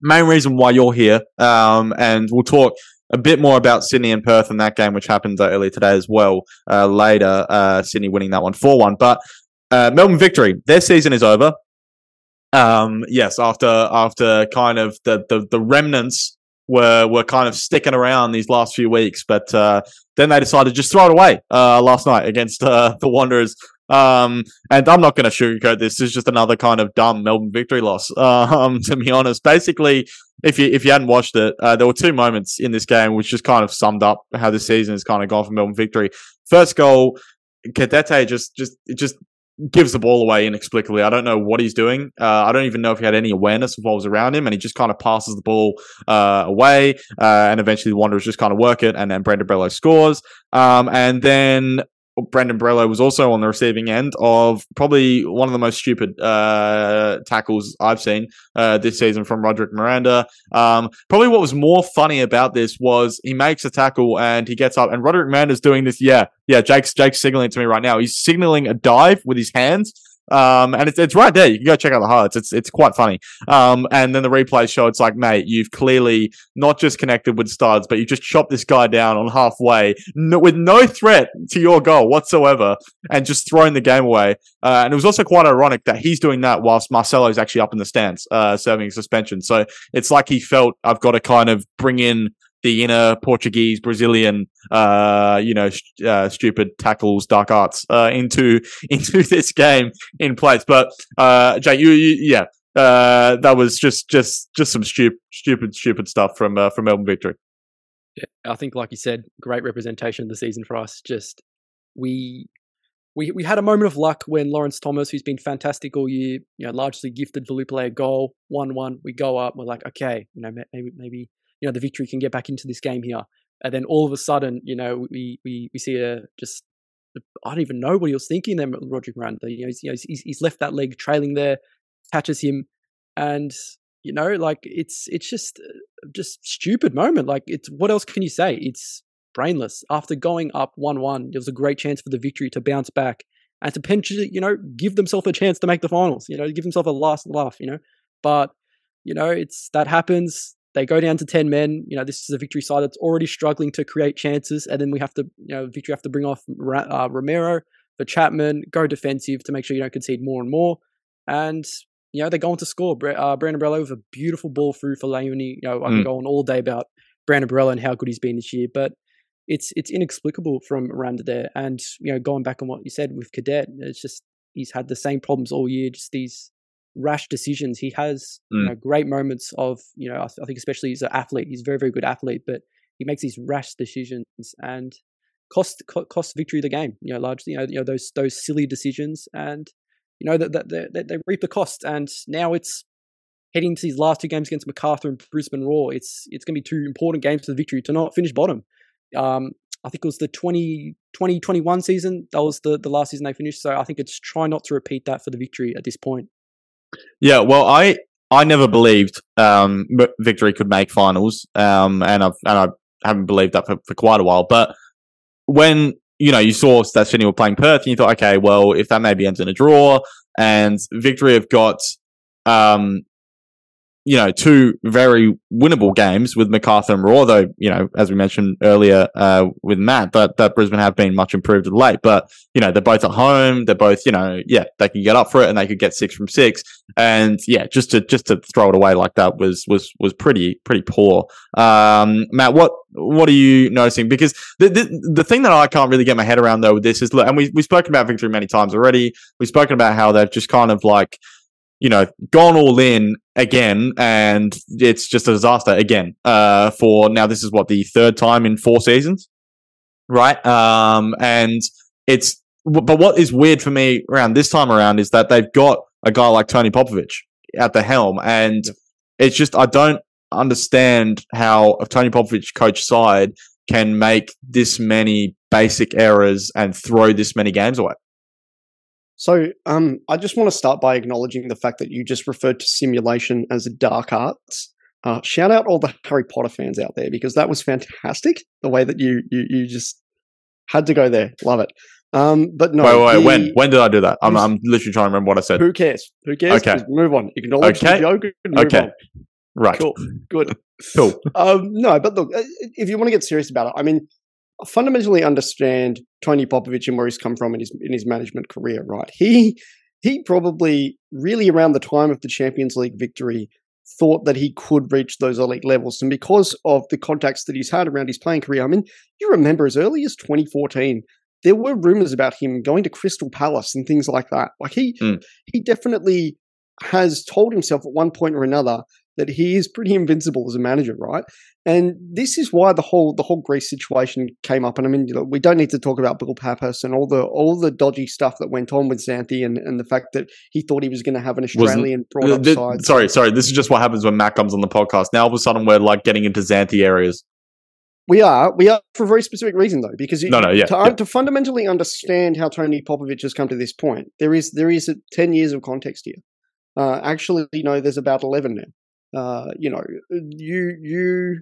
main reason why you're here, um, and we'll talk a bit more about Sydney and Perth in that game, which happened earlier today as well. Uh, later, uh, Sydney winning that one four one, but, uh, Melbourne Victory, their season is over. Um, yes, after, after kind of the, the, the remnants were, were kind of sticking around these last few weeks, but, uh, then they decided to just throw it away, uh, last night against, uh, the Wanderers. Um, and I'm not going to sugarcoat this. This is just another kind of dumb Melbourne Victory loss. Um, to be honest, basically, if you, if you hadn't watched it, uh, there were two moments in this game, which just kind of summed up how this season has kind of gone for Melbourne Victory. First goal, Cadete just, just, just gives the ball away inexplicably. I don't know what he's doing. Uh, I don't even know if he had any awareness of what was around him, and he just kind of passes the ball, uh, away. Uh, and eventually the Wanderers just kind of work it, and then Brandon Borrello scores. Um, and then, Brandon Borrello was also on the receiving end of probably one of the most stupid uh, tackles I've seen uh, this season from Roderick Miranda. Um, probably what was more funny about this was he makes a tackle and he gets up, and Roderick Miranda's doing this. Yeah, yeah, Jake's Jake's signaling to me right now. He's signaling a dive with his hands. Um, and it's, it's right there. You can go check out the highlights. It's, it's quite funny. Um, and then the replays show it's like, mate, you've clearly not just connected with studs, but you just chopped this guy down on halfway no, with no threat to your goal whatsoever and just throwing the game away. Uh, and it was also quite ironic that he's doing that whilst Marcelo's actually up in the stands, uh, serving suspension. So it's like he felt, I've got to kind of bring in the inner Portuguese, Brazilian, uh, you know, st- uh, stupid tackles, dark arts, uh, into, into this game in place. But, uh, Jake, you, you yeah, uh, that was just, just, just some stupid, stupid, stupid stuff from, uh, from Melbourne Victory. Yeah, I think, like you said, great representation of the season for us. Just, we, we, we had a moment of luck when Lawrence Thomas, who's been fantastic all year, you know, largely gifted Volupele a goal, one one, we go up, we're like, okay, you know, maybe, maybe, you know, the Victory can get back into this game here. And then all of a sudden, you know, we we, we see a just, I don't even know what he was thinking then, Roderick Miranda. You know, he's, you know, he's, he's left that leg trailing there, catches him. And, you know, like it's it's just, just stupid moment. Like it's, what else can you say? It's brainless. After going up one one, there was a great chance for the Victory to bounce back and to potentially, you know, give themselves a chance to make the finals, you know, give themselves a last laugh, you know. But, you know, it's, that happens. They go down to ten men. You know, this is a Victory side that's already struggling to create chances. And then we have to, you know, Victory have to bring off uh, Romero for Chapman, go defensive to make sure you don't concede more and more. And, you know, they go on to score. Uh, Brandon Borrello with a beautiful ball through for Leone. You know, I can mm. go on all day about Brandon Borrello and how good he's been this year. But it's it's inexplicable from Miranda there. And, you know, going back on what you said with Cadet, it's just he's had the same problems all year, just these rash decisions. He has mm. you know, great moments of, you know, I, th- I think especially he's an athlete. He's a very, very good athlete, but he makes these rash decisions and cost co- cost Victory the game. You know, largely, you know, you know those those silly decisions, and you know that that they, they, they reap the cost. And now it's heading to these last two games against MacArthur and Brisbane Roar. It's it's going to be two important games for the Victory to not finish bottom. Um, I think it was the twenty twenty-one season. That was the the last season they finished. So I think it's try not to repeat that for the Victory at this point. Yeah, well, I I never believed um, Victory could make finals, um, and I've and I haven't believed that for, for quite a while. But when you know you saw that Sydney were playing Perth, and you thought, okay, well, if that maybe ends in a draw, and Victory have got um, you know two very winnable games with MacArthur and Roar, though you know as we mentioned earlier uh, with Matt, that that Brisbane have been much improved of late. But you know they're both at home, they're both you know yeah they can get up for it, and they could get six from six. And yeah, just to just to throw it away like that was was was pretty pretty poor. Um, Matt, what what are you noticing? Because the, the the thing that I can't really get my head around though with this is, and we we've spoken about Victory many times already. We've spoken about how they've just kind of like you know gone all in again, and it's just a disaster again. Uh, for now, this is what the third time in four seasons, right? Um, and it's but what is weird for me around this time around is that they've got a guy like Tony Popovic at the helm. And it's just, I don't understand how a Tony Popovic coach side can make this many basic errors and throw this many games away. So um, I just want to start by acknowledging the fact that you just referred to simulation as a dark arts. Uh, shout out all the Harry Potter fans out there, because that was fantastic. The way that you you you just had to go there. Love it. Um, but no. Wait, wait, he, when? When did I do that? I'm I'm literally trying to remember what I said. Who cares? Who cares? Okay. Just move on. Acknowledge okay. the joke and move okay. on. Right. Cool. Good. Cool. Um, no, but look, if you want to get serious about it, I mean, I fundamentally understand Tony Popovic and where he's come from in his in his management career, right? He he probably really around the time of the Champions League victory thought that he could reach those elite levels. And because of the contacts that he's had around his playing career, I mean, you remember as early as twenty fourteen, there were rumors about him going to Crystal Palace and things like that. Like he mm. he definitely has told himself at one point or another that he is pretty invincible as a manager, right? And this is why the whole the whole Greece situation came up. And I mean, you know, we don't need to talk about Bill Pappas and all the all the dodgy stuff that went on with Xanthi and, and the fact that he thought he was going to have an Australian brought up th- side. Sorry, sorry. This is just what happens when Matt comes on the podcast. Now all of a sudden we're like getting into Xanthi areas. We are. We are for a very specific reason, though, because you, no, no, yeah, to, yeah. to fundamentally understand how Tony Popovic has come to this point, there is there is a ten years of context here. Uh, actually, you know, there's about eleven now. Uh, you know, you you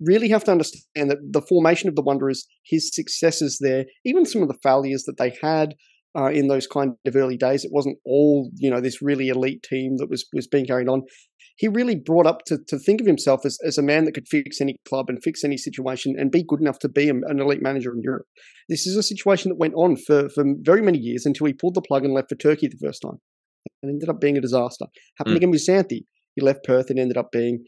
really have to understand that the formation of the Wanderers, his successes there, even some of the failures that they had uh, in those kind of early days, it wasn't all, you know, this really elite team that was was being carried on. He really brought up to to think of himself as, as a man that could fix any club and fix any situation and be good enough to be an elite manager in Europe. This is a situation that went on for, for very many years until he pulled the plug and left for Turkey the first time and ended up being a disaster. Happened mm. again with Xanthi. He left Perth and ended up being,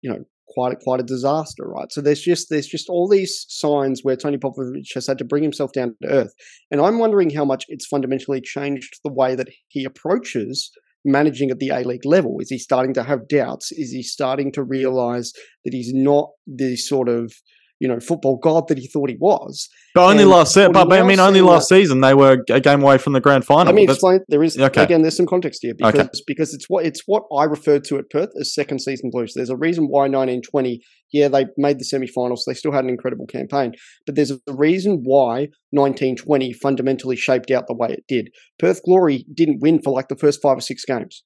you know, quite a, quite a disaster, right? So there's just there's just all these signs where Tony Popovic has had to bring himself down to earth, and I'm wondering how much it's fundamentally changed the way that he approaches managing at the A-League level. Is he starting to have doubts? Is he starting to realise that he's not the sort of, you know, football god that he thought he was? But only and last se- but I mean only last that, season they were a game away from the grand final. Let me That's, explain there is okay. again there's some context here because okay. because it's what it's what I referred to at Perth as second season blues. There's a reason why nineteen twenty, yeah, they made the semi-finals, they still had an incredible campaign, but there's a reason why nineteen twenty fundamentally shaped out the way it did. Perth Glory didn't win for like the first five or six games.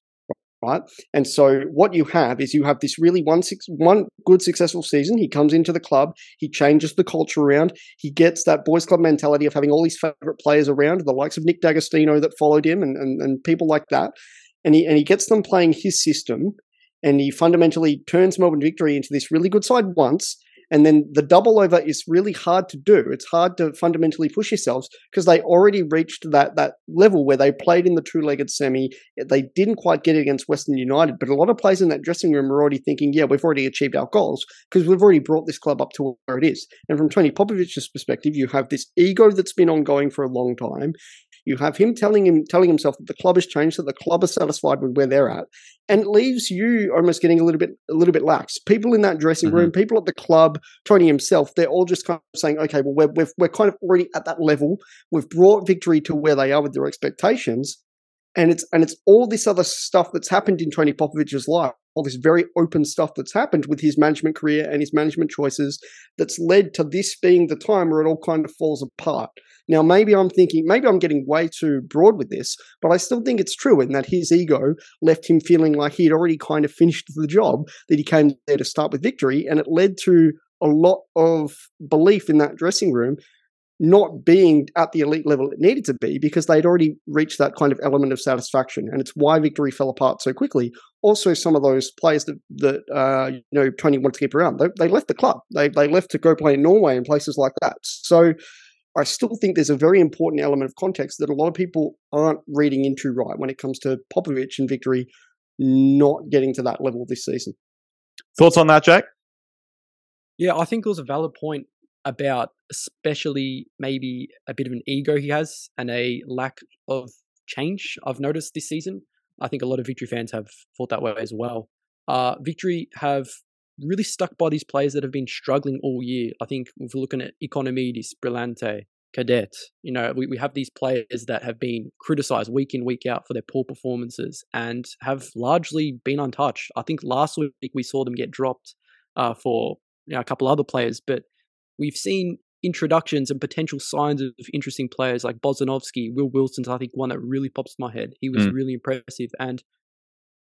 Right. And so what you have is you have this really one, six, one good successful season. He comes into the club. He changes the culture around. He gets that boys club mentality of having all his favorite players around, the likes of Nick D'Agostino that followed him and, and, and people like that. And he, and he gets them playing his system, and he fundamentally turns Melbourne Victory into this really good side once. And then the double over is really hard to do. It's hard to fundamentally push yourselves because they already reached that that level where they played in the two-legged semi. They didn't quite get it against Western United, but a lot of players in that dressing room were already thinking, yeah, we've already achieved our goals because we've already brought this club up to where it is. And from Tony Popovic's perspective, you have this ego that's been ongoing for a long time. You have him telling him telling himself that the club has changed, that the club is satisfied with where they're at, and it leaves you almost getting a little bit a little bit lax. People in that dressing mm-hmm. room, people at the club, Tony himself, they're all just kind of saying, okay, well, we're, we're, we're kind of already at that level. We've brought Victory to where they are with their expectations, and it's and it's all this other stuff that's happened in Tony Popovic's life, all this very open stuff that's happened with his management career and his management choices that's led to this being the time where it all kind of falls apart. Now, maybe I'm thinking, maybe I'm getting way too broad with this, but I still think it's true in that his ego left him feeling like he'd already kind of finished the job, that he came there to start with Victory, and it led to a lot of belief in that dressing room not being at the elite level it needed to be because they'd already reached that kind of element of satisfaction. And it's why Victory fell apart so quickly. Also, some of those players that, that uh, you know, Tony wanted to keep around, they, they left the club. They, they left to go play in Norway and places like that. So I still think there's a very important element of context that a lot of people aren't reading into right when it comes to Popovic and Victory not getting to that level this season. Thoughts on that, Jack? Yeah, I think it was a valid point about especially maybe a bit of an ego he has and a lack of change I've noticed this season. I think a lot of Victory fans have thought that way as well. Uh, Victory have really stuck by these players that have been struggling all year. I think if we're looking at Oikonomidis, Brillante, Cadet, you know, we, we have these players that have been criticised week in, week out for their poor performances and have largely been untouched. I think last week we saw them get dropped uh, for you know, a couple other players, but we've seen introductions and potential signs of interesting players like Bozanovsky, Will Wilson's, I think one that really pops in my head. He was mm. really impressive. And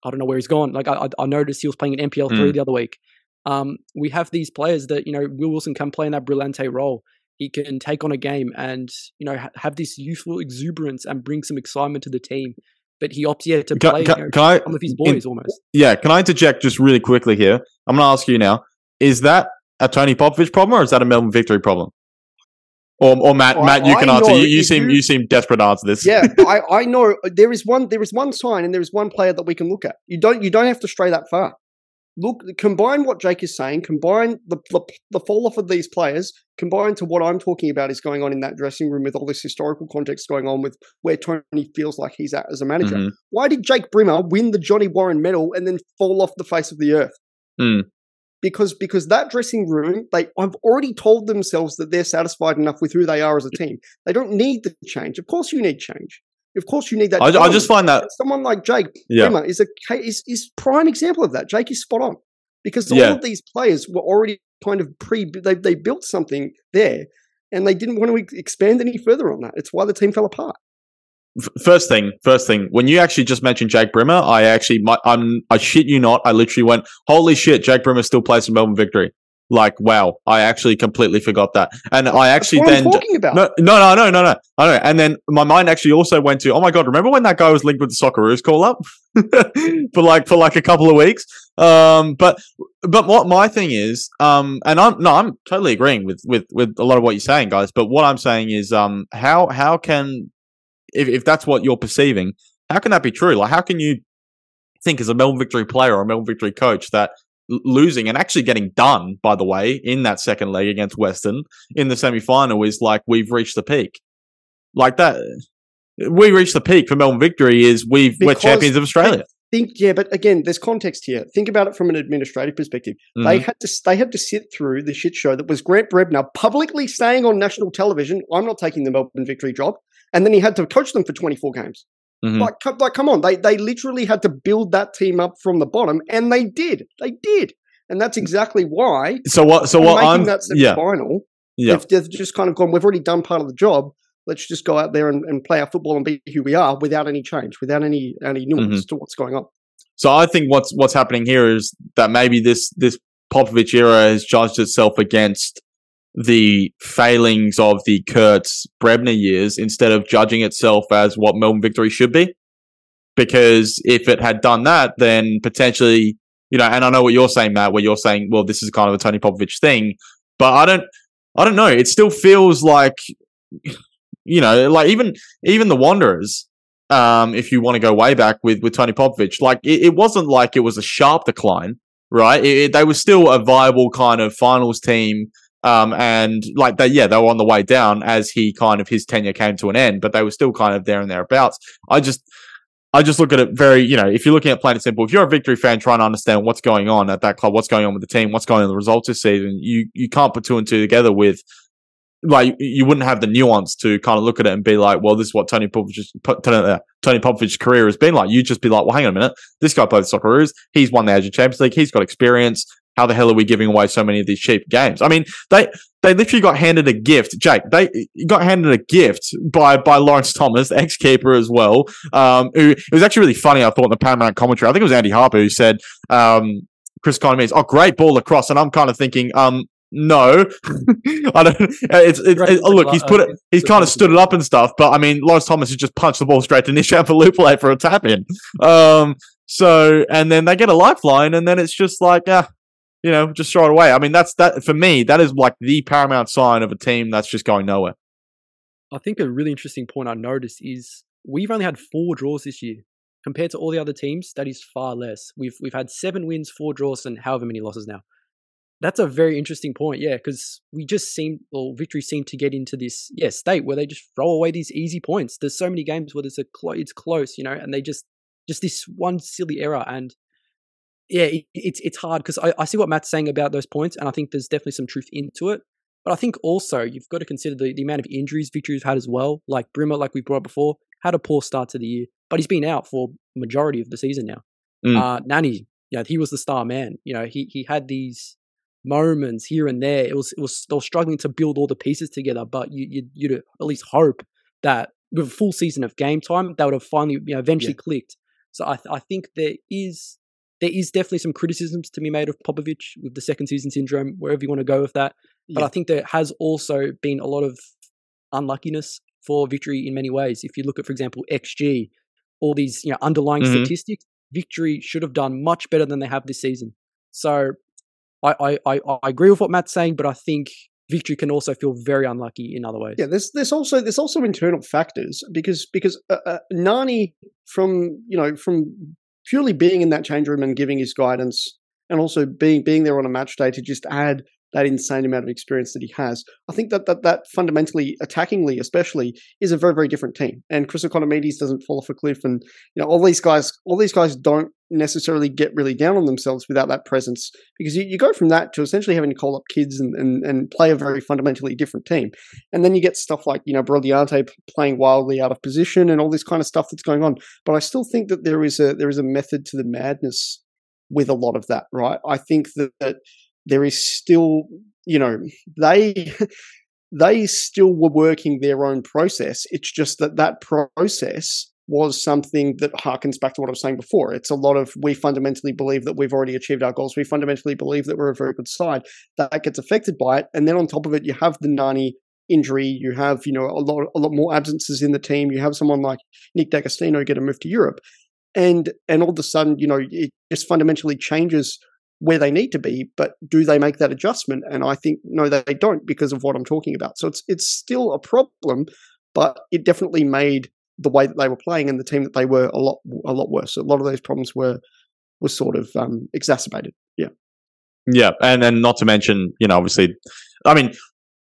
I don't know where he's gone. Like I, I noticed he was playing in M P L three mm. the other week. Um, we have these players that, you know, Will Wilson can play in that brillante role. He can take on a game and, you know, ha- have this youthful exuberance and bring some excitement to the team. But he opts yet to can, play can, you know, can I, some of his boys in, almost. Yeah. Can I interject just really quickly here? I'm going to ask you now, is that a Tony Popovic problem or is that a Melbourne Victory problem? Or, or Matt, I, Matt, you I can answer. You, you seem you, you seem desperate to answer this. Yeah, I, I know there is one there is one sign and there is one player that we can look at. You don't you don't have to stray that far. Look, combine what Jake is saying, combine the the, the fall off of these players, combine to what I'm talking about is going on in that dressing room with all this historical context going on with where Tony feels like he's at as a manager. Mm-hmm. Why did Jake Brimmer win the Johnny Warren medal and then fall off the face of the earth? Mm. Because because that dressing room, they I've already told themselves that they're satisfied enough with who they are as a team. They don't need the change. Of course you need change. Of course you need that. I, I just find that someone like Jake yeah. Brimmer is a is is prime example of that. Jake is spot on because all yeah. of these players were already kind of pre they they built something there and they didn't want to expand any further on that. It's why the team fell apart. First thing, first thing. When you actually just mentioned Jake Brimmer, I actually, my, I'm, I shit you not, I literally went, "Holy shit, Jake Brimmer still plays for Melbourne Victory!" Like, wow, I actually completely forgot that, and I actually That's what then I'm talking about. No, no, no, no, no, I know. And then my mind actually also went to, "Oh my god, remember when that guy was linked with the Socceroos call up for like for like a couple of weeks?" Um, but but what my thing is, um, and I'm no, I'm totally agreeing with with with a lot of what you're saying, guys. But what I'm saying is, um, how how can If, if that's what you're perceiving, how can that be true? Like, how can you think as a Melbourne Victory player or a Melbourne Victory coach that l- losing and actually getting done, by the way, in that second leg against Western in the semi-final is like, we've reached the peak? Like that, we reached the peak for Melbourne Victory is we've, we're champions of Australia. Think, yeah, but again, there's context here. Think about it from an administrative perspective. Mm-hmm. They had to they had to sit through the shit show that was Grant Brebner publicly saying on national television, "I'm not taking the Melbourne Victory job." And then he had to coach them for twenty-four games. Mm-hmm. Like, like, come on. They they literally had to build that team up from the bottom, and they did. They did. And that's exactly why. So what So what I'm – that semi-final, yeah. yeah. They've, they've just kind of gone, we've already done part of the job. Let's just go out there and, and play our football and be who we are without any change, without any any nuance mm-hmm. to what's going on. So I think what's what's happening here is that maybe this this Popovic era has judged itself against – the failings of the Kurtz Brebner years instead of judging itself as what Melbourne Victory should be. Because if it had done that, then potentially, you know, and I know what you're saying, Matt, where you're saying, well, this is kind of a Tony Popovic thing, but I don't, I don't know. It still feels like, you know, like even, even the Wanderers, um, if you want to go way back with, with Tony Popovic, like it, it wasn't like it was a sharp decline, right? It, it, they were still a viable kind of finals team. Um, and like that, yeah, they were on the way down as he kind of, his tenure came to an end, but they were still kind of there and thereabouts. I just, I just look at it very, you know, if you're looking at plain and simple, if you're a Victory fan trying to understand what's going on at that club, what's going on with the team, what's going on with the results this season, you, you can't put two and two together with, like, you wouldn't have the nuance to kind of look at it and be like, well, this is what Tony Popovic's, uh, Tony Popovic's career has been like. You'd just be like, well, hang on a minute. This guy played the Socceroos. He's won the Asian Champions League. He's got experience. How the hell are we giving away so many of these cheap games? I mean, they they literally got handed a gift, Jake. They got handed a gift by by Lawrence Thomas, the ex-keeper as well. Um, who it was actually really funny. I thought in the Paramount commentary, I think it was Andy Harper who said, um, "Chris Oikonomidis, oh, great ball across," and I'm kind of thinking, um, no, I don't. It's, it's, it's oh, look, he's put it. He's kind of stood it up and stuff, but I mean, Lawrence Thomas has just punched the ball straight to Nishan Falupalai for a tap in. Um, so and then they get a lifeline, and then it's just like, ah. You know, just throw it away. I mean, that's that for me. That is like the paramount sign of a team that's just going nowhere. I think a really interesting point I noticed is we've only had four draws this year compared to all the other teams. That is far less. We've we've had seven wins, four draws, and however many losses now. That's a very interesting point, yeah, because we just seem, or Victory seemed to get into this yeah state where they just throw away these easy points. There's so many games where there's a clo- it's close, you know, and they just just this one silly error and. Yeah, it, it's it's hard because I, I see what Matt's saying about those points, and I think there's definitely some truth into it. But I think also you've got to consider the, the amount of injuries Victory's had as well. Like Brimmer, like we brought up before, had a poor start to the year, but he's been out for majority of the season now. Mm. Uh, Nani, yeah, he was the star man. You know, he he had these moments here and there. It was it was they were struggling to build all the pieces together, but you you you'd at least hope that with a full season of game time, they would have finally you know eventually yeah. clicked. So I, th- I think there is there is definitely some criticisms to be made of Popovic with the second season syndrome, wherever you want to go with that. But yeah. I think there has also been a lot of unluckiness for Victory in many ways. If you look at, for example, X G, all these you know underlying mm-hmm. statistics, Victory should have done much better than they have this season. So I, I, I, I agree with what Matt's saying, but I think Victory can also feel very unlucky in other ways. Yeah, there's there's also there's also internal factors because because uh, uh, Nani from you know from purely being in that change room and giving his guidance, and also being being there on a match day to just add that insane amount of experience that he has. I think that that, that fundamentally, attackingly especially, is a very very different team. And Chris Oikonomidis doesn't fall off a cliff, and you know all these guys all these guys don't necessarily get really down on themselves without that presence, because you, you go from that to essentially having to call up kids and, and, and play a very fundamentally different team. And then you get stuff like, you know, Brodiante playing wildly out of position and all this kind of stuff that's going on. But I still think that there is a, there is a method to the madness with a lot of that, right? I think that, that there is still, you know, they, they still were working their own process. It's just that that process was something that harkens back to what I was saying before. It's a lot of, we fundamentally believe that we've already achieved our goals. We fundamentally believe that we're a very good side. That gets affected by it. And then on top of it, you have the Nani injury. You have, you know, a lot a lot more absences in the team. You have someone like Nick D'Agostino get a move to Europe. And and all of a sudden, you know, it just fundamentally changes where they need to be. But do they make that adjustment? And I think, no, they don't, because of what I'm talking about. So it's it's still a problem, but it definitely made the way that they were playing and the team that they were a lot, a lot worse. So a lot of those problems were, were sort of um, exacerbated. Yeah. Yeah. And then not to mention, you know, obviously, I mean,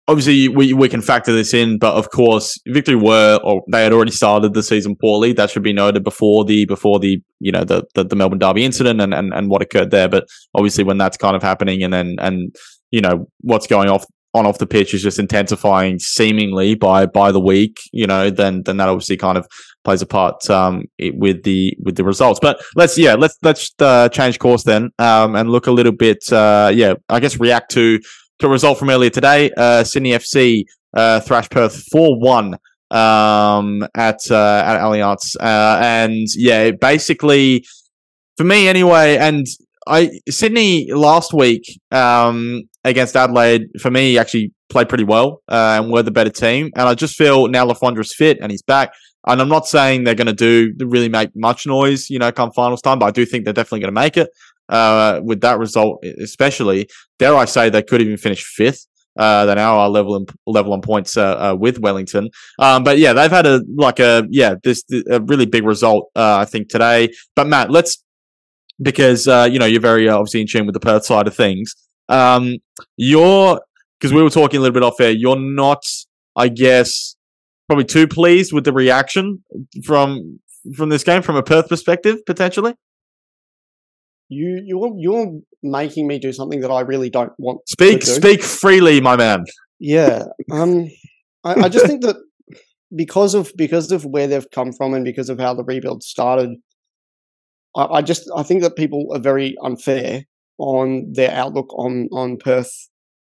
obviously we, we can factor this in, but of course Victory were, or they had already started the season poorly. That should be noted before the, before the, you know, the, the, the Melbourne Derby incident and, and, and what occurred there. But obviously when that's kind of happening and then, and you know, what's going off, on off the pitch is just intensifying seemingly by by the week, you know, then then that obviously kind of plays a part um it, with the with the results. But let's yeah let's let's uh, change course then um and look a little bit uh yeah I guess react to to a result from earlier today. uh Sydney F C uh thrashed Perth four one um at uh at Allianz, uh and yeah basically for me anyway. And I Sydney last week um against Adelaide, for me, actually played pretty well uh, and were the better team. And I just feel now Le Fondre's fit and he's back. And I'm not saying they're going to do really make much noise, you know, come finals time, but I do think they're definitely going to make it uh, with that result, especially. Dare I say they could even finish fifth. Uh, they now are level in, level on points uh, uh, with Wellington. Um, but yeah, they've had a like a yeah this a really big result uh, I think today. But Matt, let's because uh, you know you're very uh, obviously in tune with the Perth side of things. Um, you're, because we were talking a little bit off air, you're not, I guess, probably too pleased with the reaction from from this game from a Perth perspective, potentially? You, you're, you're making me do something that I really don't want speak, to do. Speak freely, my man. Yeah. Um, I, I just think that because of because of where they've come from and because of how the rebuild started, I, I just, I think that people are very unfair on their outlook on on Perth,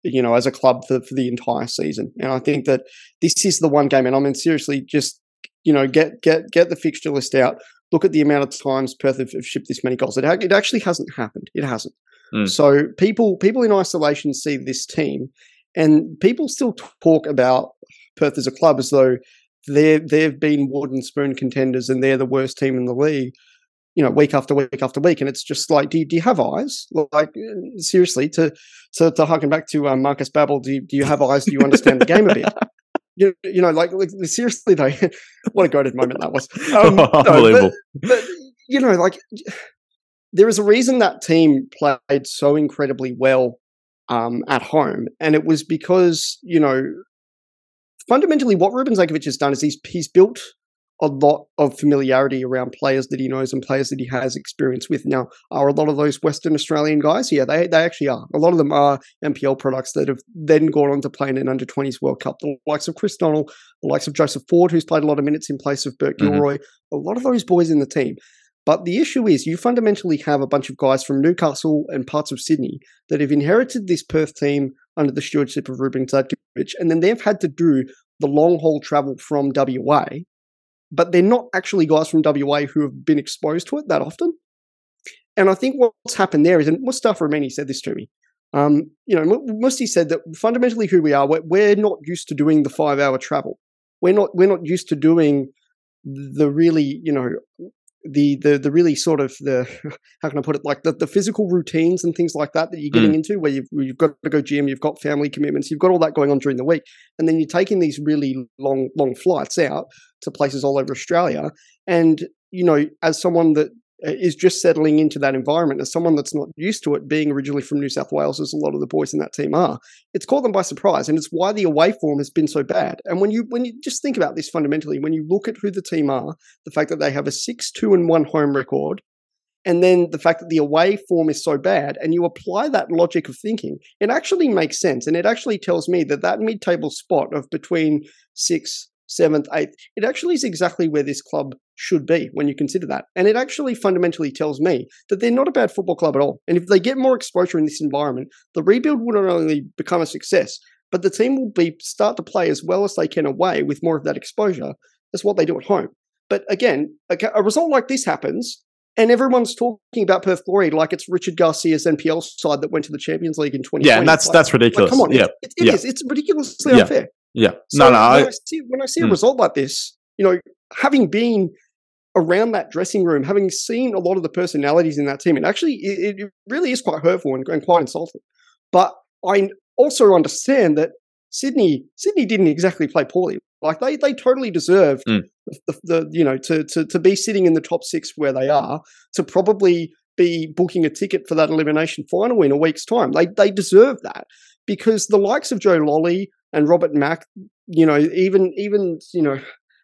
you know, as a club for, for the entire season. And I think that this is the one game, and I mean, seriously, just, you know, get get get the fixture list out, look at the amount of times Perth have, have shipped this many goals. It, it actually hasn't happened. It hasn't. Mm. So people people in isolation see this team, and people still talk about Perth as a club as though they're, they've been wooden and spoon contenders and they're the worst team in the league, you know, week after week after week. And it's just like, do you, do you have eyes? Like, seriously, to to, to harken back to um, Marcus Babbel, do you, do you have eyes? Do you understand the game a bit? You, you know, like, like, seriously, though, what a goated moment that was. Um, oh, unbelievable. No, but, but, you know, like, there is a reason that team played so incredibly well um, at home. And it was because, you know, fundamentally what Ruben Zadkovich has done is he's he's built a lot of familiarity around players that he knows and players that he has experience with. Now, are a lot of those Western Australian guys? Yeah, they they actually are. A lot of them are M P L products that have then gone on to play in an under twenties World Cup. The likes of Chris Donnell, the likes of Joseph Ford, who's played a lot of minutes in place of Bert Gilroy, mm-hmm. a lot of those boys in the team. But the issue is you fundamentally have a bunch of guys from Newcastle and parts of Sydney that have inherited this Perth team under the stewardship of Ruben Zadkovich, and then they've had to do the long-haul travel from W A but they're not actually guys from W A who have been exposed to it that often. And I think what's happened there is, and Mustafa Amini said this to me, um, you know, Musti said that fundamentally who we are, we're, we're not used to doing the five-hour travel. We're not we're not used to doing the really, you know, the the the really sort of the, how can I put it, like the, the physical routines and things like that that you're getting mm. into where you've, where you've got to go gym, you've got family commitments, you've got all that going on during the week. And then you're taking these really long, long flights out to places all over Australia. And, you know, as someone that is just settling into that environment, as someone that's not used to it, being originally from New South Wales, as a lot of the boys in that team are, it's caught them by surprise, and it's why the away form has been so bad. And when you when you just think about this fundamentally, when you look at who the team are, the fact that they have a six two and one home record, and then the fact that the away form is so bad, and you apply that logic of thinking, it actually makes sense, and it actually tells me that that mid-table spot of between six, seventh, eighth, it actually is exactly where this club should be when you consider that. And it actually fundamentally tells me that they're not a bad football club at all. And if they get more exposure in this environment, the rebuild will not only become a success, but the team will be start to play as well as they can away with more of that exposure as what they do at home. But again, a, a result like this happens, and everyone's talking about Perth Glory like it's Richard Garcia's N P L side that went to the Champions League in twenty twenty. Yeah, and that's, like, that's ridiculous. Like, come on, yeah. It, it, it yeah. is. It's ridiculously yeah. unfair. Yeah. So no, no. When I, I see, when I see mm. a result like this, you know, having been around that dressing room, having seen a lot of the personalities in that team, and actually it, it really is quite hurtful and, and quite insulting. But I also understand that Sydney Sydney didn't exactly play poorly. Like they they totally deserved mm. the, the you know to, to to be sitting in the top six where they are, to probably be booking a ticket for that elimination final in a week's time. They they deserve that, because the likes of Joe Lolly and Robert Mack, you know, even even you know,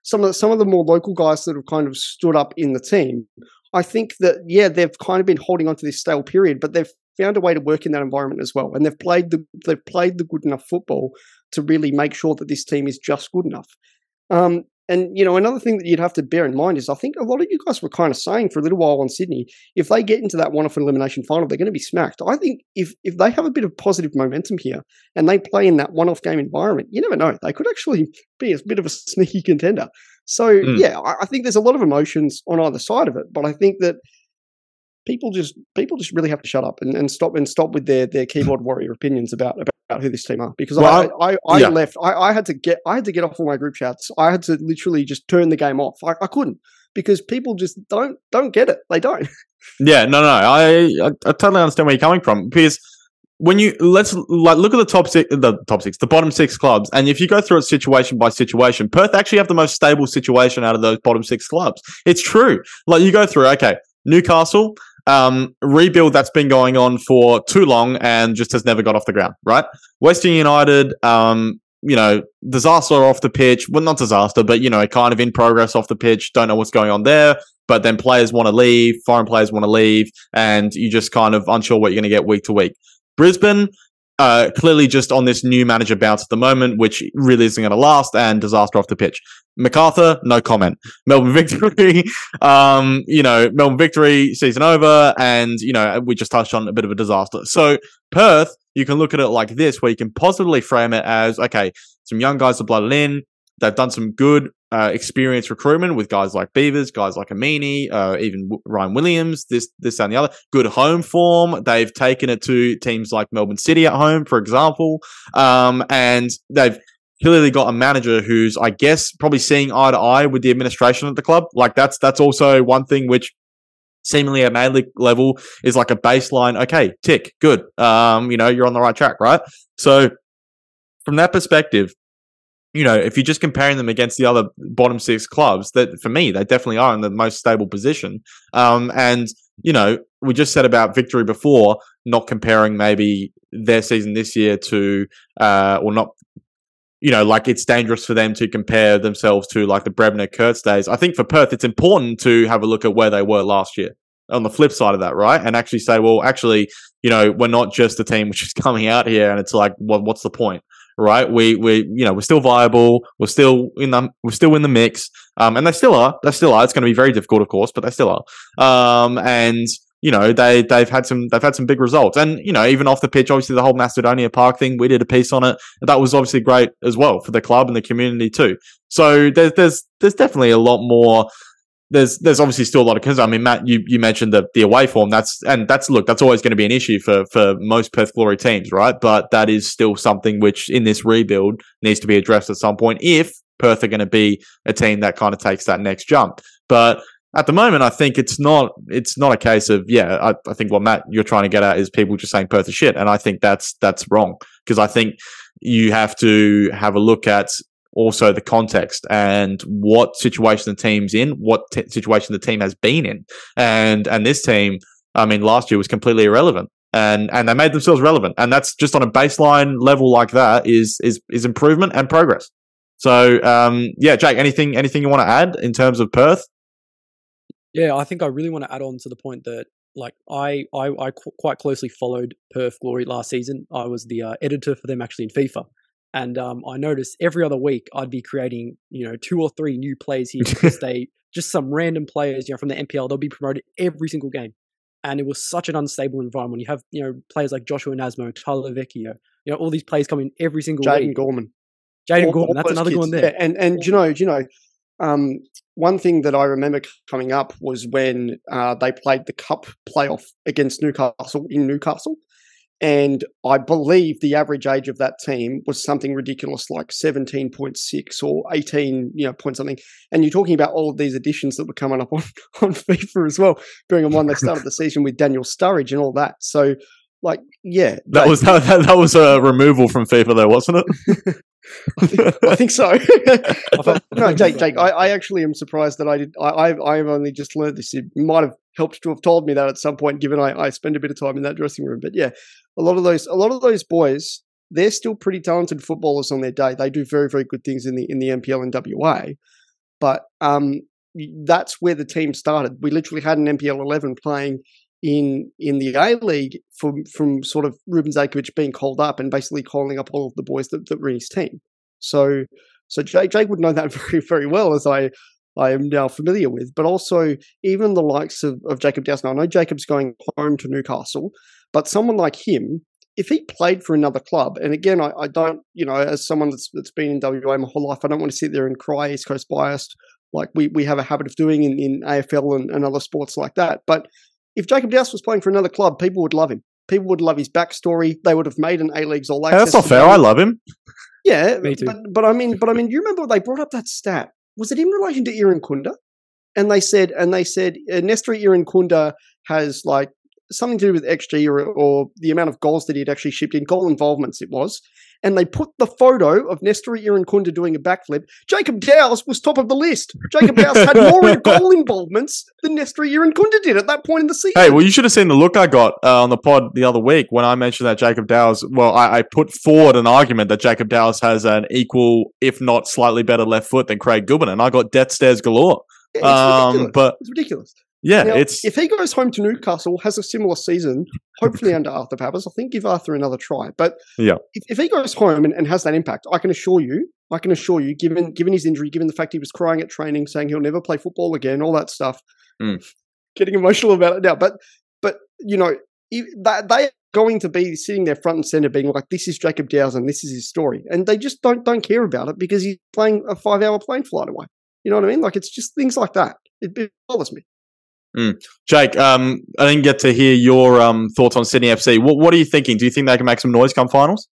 some of the, some of the more local guys that have kind of stood up in the team, I think that yeah, they've kind of been holding on to this stale period, but they've found a way to work in that environment as well, and they've played the they've played the good enough football to really make sure that this team is just good enough. Um, and you know, another thing that you'd have to bear in mind is I think a lot of you guys were kind of saying for a little while on Sydney, if they get into that one-off elimination final, they're going to be smacked. I think if if they have a bit of positive momentum here and they play in that one-off game environment, you never know, they could actually be a bit of a sneaky contender. So mm. yeah, I, I think there's a lot of emotions on either side of it, but I think that people just people just really have to shut up and, and stop and stop with their their keyboard warrior opinions about about. Who this team are, because well, I I, I yeah. left I, I had to get I had to get off all my group chats. I had to literally just turn the game off. I, I couldn't, because people just don't don't get it. They don't. Yeah, no, no, I, I I totally understand where you're coming from, because when you let's like look at the top six, the top six, the bottom six clubs, and if you go through it situation by situation, Perth actually have the most stable situation out of those bottom six clubs. It's true. Like you go through, okay, Newcastle. Um, rebuild that's been going on for too long and just has never got off the ground, right? Western United, um, you know, disaster off the pitch. Well, not disaster, but, you know, kind of in progress off the pitch. Don't know what's going on there. But then players want to leave, foreign players want to leave, and you just kind of unsure what you're going to get week to week. Brisbane, uh, clearly just on this new manager bounce at the moment, which really isn't going to last, and disaster off the pitch. MacArthur, no comment. Melbourne Victory, um, you know, Melbourne Victory season over, and, you know, we just touched on a bit of a disaster. So Perth, you can look at it like this, where you can positively frame it as, okay, some young guys are blooded in. They've done some good uh, experience recruitment with guys like Beavers, guys like Amini, uh, even Ryan Williams, this, this, and the other. Good home form. They've taken it to teams like Melbourne City at home, for example, um, and they've clearly got a manager who's, I guess, probably seeing eye to eye with the administration of the club. Like that's that's also one thing which seemingly at A-League level is like a baseline. Okay, tick, good. Um, you know, you're on the right track, right? So from that perspective, you know, if you're just comparing them against the other bottom six clubs, that for me, they definitely are in the most stable position. Um, and you know, we just said about Victory before, not comparing maybe their season this year to, uh, or not. You know, like it's dangerous for them to compare themselves to like the Brebner-Kurtz days. I think for Perth, it's important to have a look at where they were last year on the flip side of that, right? And actually say, well, actually, you know, we're not just a team which is coming out here and it's like, well, what's the point, right? We, we, you know, we're still viable. We're still in the, we're still in the mix. Um, and they still are. They still are. It's going to be very difficult, of course, but they still are. Um, and you know, they they've had some they've had some big results. And, you know, even off the pitch, obviously the whole Macedonia Park thing, we did a piece on it. That was obviously great as well for the club and the community too. So there's there's there's definitely a lot more. There's there's obviously still a lot of concerns. I mean, Matt, you, you mentioned the the away form. That's and that's look, that's always going to be an issue for for most Perth Glory teams, right? But that is still something which in this rebuild needs to be addressed at some point if Perth are going to be a team that kind of takes that next jump. But at the moment, I think it's not it's not a case of, yeah, I, I think what, Matt, you're trying to get at is people just saying Perth is shit. And I think that's that's wrong, because I think you have to have a look at also the context and what situation the team's in, what t- situation the team has been in. And and this team, I mean, last year was completely irrelevant. And and they made themselves relevant. And that's just on a baseline level like that is is is improvement and progress. So, um, yeah, Jake, anything anything you want to add in terms of Perth? Yeah, I think I really want to add on to the point that, like, I, I, I qu- quite closely followed Perth Glory last season. I was the uh, editor for them actually in FIFA. And um, I noticed every other week I'd be creating, you know, two or three new plays here because they, just some random players, you know, from the N P L, they'll be promoted every single game. And it was such an unstable environment. You have, you know, players like Joshua Nasmo, Tyler Vecchio, you know, all these plays come in every single Jaden week. Jaden Gorman. Jaden Gorman, that's another kids. Good one there. Yeah, and, and yeah. you know, you know, um, one thing that I remember coming up was when uh, they played the Cup playoff against Newcastle in Newcastle. And I believe the average age of that team was something ridiculous, like seventeen point six or eighteen, you know, point something. And you're talking about all of these additions that were coming up on, on FIFA as well, bearing in mind they started the season with Daniel Sturridge and all that. So, like, yeah. That they, was that, that was a removal from FIFA though, wasn't it? I, think, I think so. But, no, Jake, Jake, I, I actually am surprised that I did. I, I have only just learned this. It might have helped to have told me that at some point, given I, I spend a bit of time in that dressing room. But yeah, a lot of those, a lot of those boys, they're still pretty talented footballers on their day. They do very, very good things in the in the N P L and W A. But um, that's where the team started. We literally had an N P L eleven playing in in the A-League from, from sort of Ruben Zadkovich being called up and basically calling up all of the boys that, that were in his team. So so Jake, Jake would know that very, very well, as I, I am now familiar with. But also even the likes of, of Jacob Dowson. I know Jacob's going home to Newcastle, but someone like him, if he played for another club, and again, I, I don't, you know, as someone that's that's been in W A my whole life, I don't want to sit there and cry East Coast biased like we, we have a habit of doing in, in A F L and, and other sports like that. But if Jacob Dowson was playing for another club, people would love him. People would love his backstory. They would have made an A-Leagues All Access. Hey, that's not fair. I love him. Yeah, me too. But, but I mean, but I mean, you remember they brought up that stat? Was it in relation to Irankunda? And they said, and they said, uh, Nestory Irankunda has like something to do with X G or, or the amount of goals that he'd actually shipped in, goal involvements it was. And they put the photo of Nestory Irankunda doing a backflip. Jacob Dowse was top of the list. Jacob Dowse had more goal involvements than Nestory Irankunda did at that point in the season. Hey, well, you should have seen the look I got uh, on the pod the other week when I mentioned that Jacob Dowse, well, I, I put forward an argument that Jacob Dowse has an equal, if not slightly better left foot than Craig Goodwin. And I got death stares galore. Yeah, it's, um, ridiculous. But- it's ridiculous. Yeah, now, it's if he goes home to Newcastle, has a similar season, hopefully under Arthur Pappas, I think give Arthur another try. But yeah, if, if he goes home and, and has that impact, I can assure you, I can assure you, given given his injury, given the fact he was crying at training, saying he'll never play football again, all that stuff, mm. getting emotional about it now. But but you know, that they are going to be sitting there front and center, being like, "This is Jacob Dowson, this is his story," and they just don't don't care about it because he's playing a five hour plane flight away. You know what I mean? Like, it's just things like that. It, it bothers me. Mm. Jake, um, I didn't get to hear your um, thoughts on Sydney F C. What, what are you thinking? Do you think they can make some noise come finals?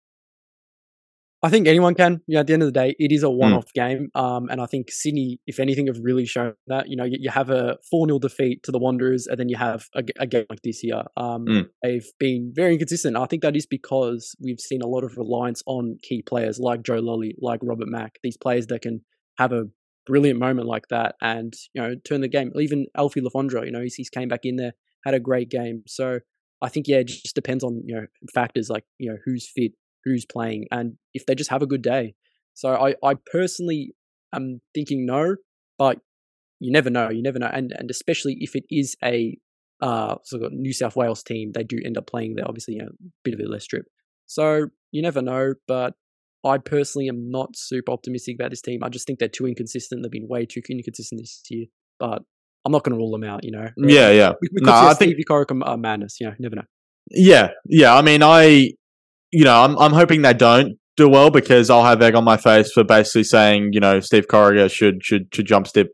I think anyone can. You know, at the end of the day, it is a one-off mm. game. Um, and I think Sydney, if anything, have really shown that. You know, you, you have a four nil defeat to the Wanderers, and then you have a, a game like this here. Um, mm. They've been very inconsistent. I think that is because we've seen a lot of reliance on key players like Joe Lolly, like Robert Mack, these players that can have a brilliant moment like that and, you know, turn the game. Even Alfie Le Fondre, you know, he's, he's came back in there, had a great game. So I think, yeah, it just depends on, you know, factors like, you know, who's fit, who's playing, and if they just have a good day. So I, I personally am thinking no, but you never know. You never know. And and especially if it is a uh, sort of New South Wales team, they do end up playing there, obviously, you know, a bit of a less trip. So you never know, but I personally am not super optimistic about this team. I just think they're too inconsistent. They've been way too inconsistent this year. But I'm not going to rule them out, you know. Really. Yeah, yeah. We, we could no, see I Steve think Corica uh, madness. You know, you never know. Yeah, yeah. I mean, I, you know, I'm I'm hoping they don't do well because I'll have egg on my face for basically saying, you know, Steve Corica should should should jump step.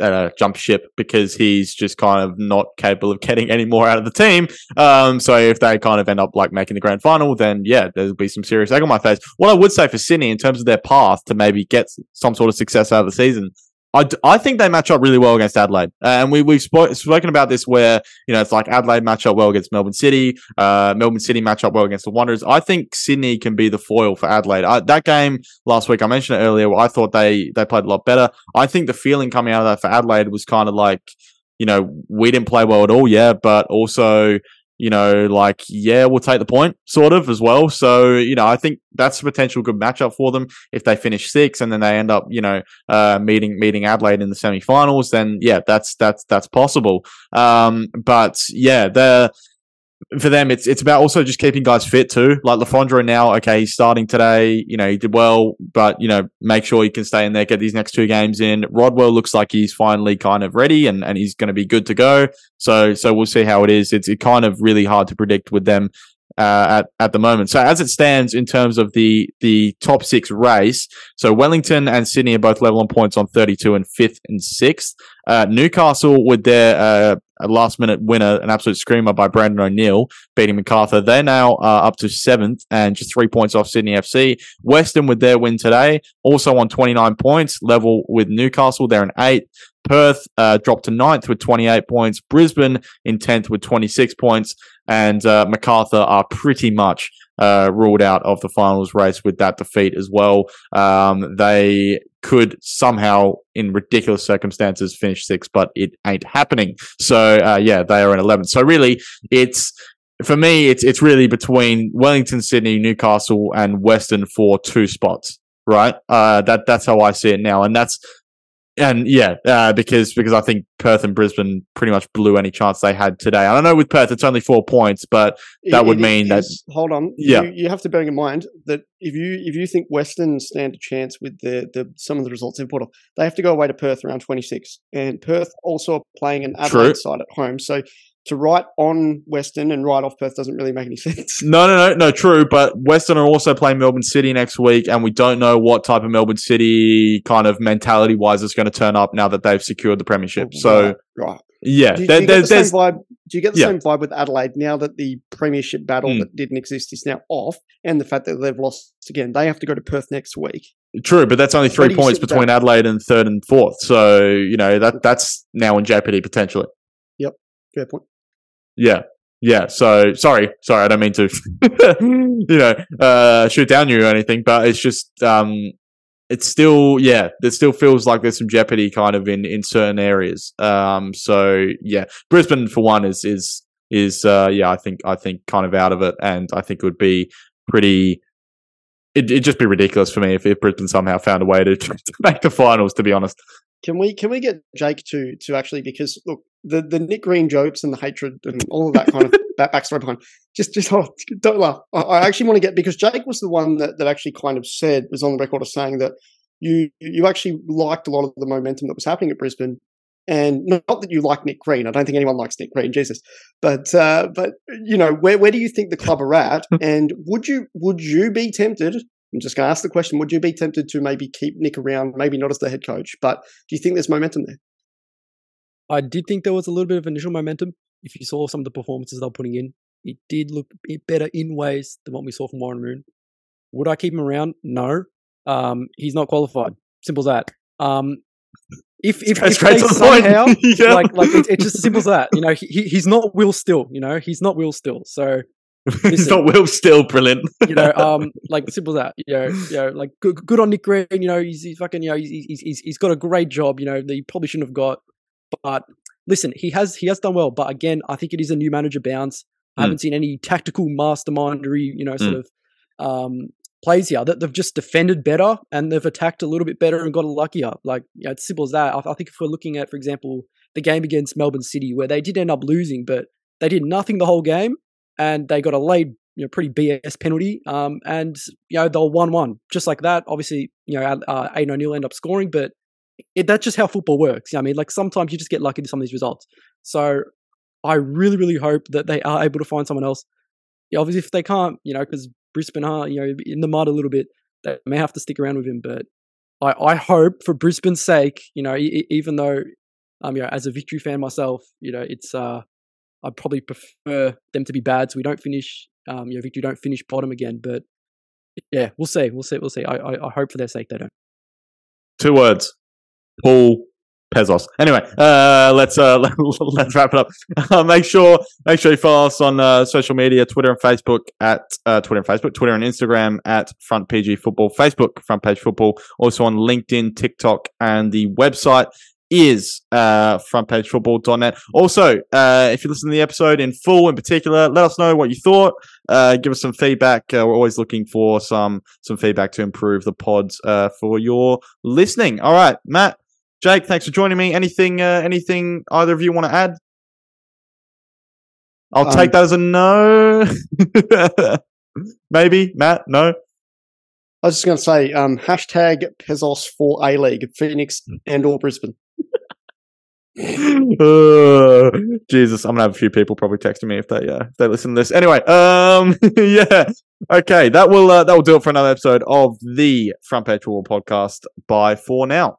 Uh, jump ship because he's just kind of not capable of getting any more out of the team. Um, so if they kind of end up like making the grand final, then yeah, there'll be some serious egg on my face. What I would say for Sydney in terms of their path to maybe get some sort of success out of the season, I, d- I think they match up really well against Adelaide. Uh, and we, we've spo- spoken about this where, you know, it's like Adelaide match up well against Melbourne City, uh, Melbourne City match up well against the Wanderers. I think Sydney can be the foil for Adelaide. I, that game last week, I mentioned it earlier, where I thought they, they played a lot better. I think the feeling coming out of that for Adelaide was kind of like, you know, we didn't play well at all, yeah, but also, you know, like, yeah, we'll take the point sort of as well. So, you know, I think that's a potential good matchup for them. If they finish sixth and then they end up, you know, uh, meeting, meeting Adelaide in the semi-finals, then yeah, that's, that's, that's possible. Um, but yeah, they're, for them, it's it's about also just keeping guys fit too. Like Le Fondre now, okay, he's starting today. You know, he did well, but, you know, make sure he can stay in there, get these next two games in. Rodwell looks like he's finally kind of ready and, and he's going to be good to go. So so we'll see how it is. It's it kind of really hard to predict with them uh, at, at the moment. So as it stands in terms of the, the top six race, so Wellington and Sydney are both level on points on thirty-two and fifth and sixth. Uh, Newcastle with their... Uh, a last-minute winner, an absolute screamer by Brandon O'Neill, beating MacArthur. They're now uh, up to seventh and just three points off Sydney F C. Western with their win today, also on twenty-nine points, level with Newcastle. They're in eighth. Perth uh, dropped to ninth with twenty-eight points. Brisbane in tenth with twenty-six points. And uh, MacArthur are pretty much uh, ruled out of the finals race with that defeat as well. Um, they... could somehow, in ridiculous circumstances, finish sixth, but it ain't happening. So, uh, yeah, they are in eleventh. So, really, it's... For me, it's it's really between Wellington, Sydney, Newcastle, and Western for two spots, right? Uh, that That's how I see it now. And that's... And, yeah, uh, because because I think Perth and Brisbane pretty much blew any chance they had today. I don't know with Perth, it's only four points, but that it, would it mean is, that... Hold on. Yeah. You, you have to bear in mind that if you if you think Western stand a chance with the, the some of the results in Portal, they have to go away to Perth around twenty-six. And Perth also are playing an Adelaide True. side at home. So... to write on Western and write off Perth doesn't really make any sense. No, no, no, no, true. But Western are also playing Melbourne City next week, and we don't know what type of Melbourne City kind of mentality-wise is going to turn up now that they've secured the premiership. Oh, so, right. yeah. Do you, do you there, get the same vibe? Do you get the yeah. same vibe with Adelaide now that the premiership battle mm. that didn't exist is now off, and the fact that they've lost again? They have to go to Perth next week. True, but that's only three points between that? Adelaide and third and fourth. So, you know, that that's now in jeopardy potentially. Yep, fair point. Yeah. Yeah. So sorry, sorry. I don't mean to, you know, uh, shoot down you or anything, but it's just, um, it's still, yeah, it still feels like there's some jeopardy kind of in, in certain areas. Um, so yeah, Brisbane for one is, is, is, uh, yeah, I think, I think kind of out of it. And I think it would be pretty, it, it'd just be ridiculous for me if, if Brisbane somehow found a way to, to make the finals, to be honest. Can we can we get Jake to to actually, because look, the, the Nick Green jokes and the hatred and all of that kind of that backstory behind, just just hold on, don't laugh. I, I actually want to get, because Jake was the one that, that actually kind of said, was on the record of saying that you you actually liked a lot of the momentum that was happening at Brisbane, and not that you like Nick Green. I don't think anyone likes Nick Green, Jesus. But uh, but you know, where where do you think the club are at? And would you would you be tempted? I'm just going to ask the question, would you be tempted to maybe keep Nick around, maybe not as the head coach, but do you think there's momentum there? I did think there was a little bit of initial momentum. If you saw some of the performances they were putting in, it did look a bit better in ways than what we saw from Warren Moon. Would I keep him around? No. Um, he's not qualified. Simple as that. Um, if if, if they the somehow, yeah. like, like it's, it's just as simple as that. You know, he, he's not Will Still, you know, he's not Will Still. So... Listen, it's not Will Still, brilliant. you know, um, like simple as that. You know, you know, like good, good on Nick Green. You know, he's, he's fucking. You know, he's, he's he's got a great job. You know, that he probably shouldn't have got. But listen, he has he has done well. But again, I think it is a new manager bounce. I mm. haven't seen any tactical mastermindery, you know, sort mm. of um, plays here. That they've just defended better and they've attacked a little bit better and got luckier. Like, you know, it's simple as that. I, I think if we're looking at, for example, the game against Melbourne City, where they did end up losing, but they did nothing the whole game. And they got a late, you know, pretty B S penalty. Um, and you know, they're one one just like that. Obviously, you know, uh, Aiden O'Neill end up scoring, but it, that's just how football works. You know what I mean, like sometimes you just get lucky to some of these results. So I really, really hope that they are able to find someone else. Yeah, obviously, if they can't, you know, because Brisbane are, you know, in the mud a little bit, they may have to stick around with him. But I, I hope for Brisbane's sake, you know, e- even though, um, you know, as a Victory fan myself, you know, it's uh, I probably prefer them to be bad, so we don't finish, um, you know, Victory don't finish bottom again. But yeah, we'll see, we'll see, we'll see. I, I, I hope for their sake they don't. Two words, Paul Pezzos. Anyway, uh, let's uh, let, let's wrap it up. Uh, make sure make sure you follow us on uh, social media, Twitter and Facebook at uh, Twitter and Facebook, Twitter and Instagram at Front P G Football, Facebook Front Page Football, also on LinkedIn, TikTok, and the website is uh, front page football dot net. Also, uh, if you listen to the episode in full, in particular, let us know what you thought. Uh, give us some feedback. Uh, we're always looking for some some feedback to improve the pods uh, for your listening. All right, Matt. Jake, thanks for joining me. Anything, uh, anything either of you want to add? I'll um, take that as a no. Maybe, Matt, no. I was just going to say, um, hashtag Pezzos for A-League, Phoenix and or Brisbane. uh, Jesus, I'm going to have a few people probably texting me if they, uh, if they listen to this. Anyway, um, yeah. Okay, that will, uh, that will do it for another episode of the Front Page Football Podcast. Bye for now.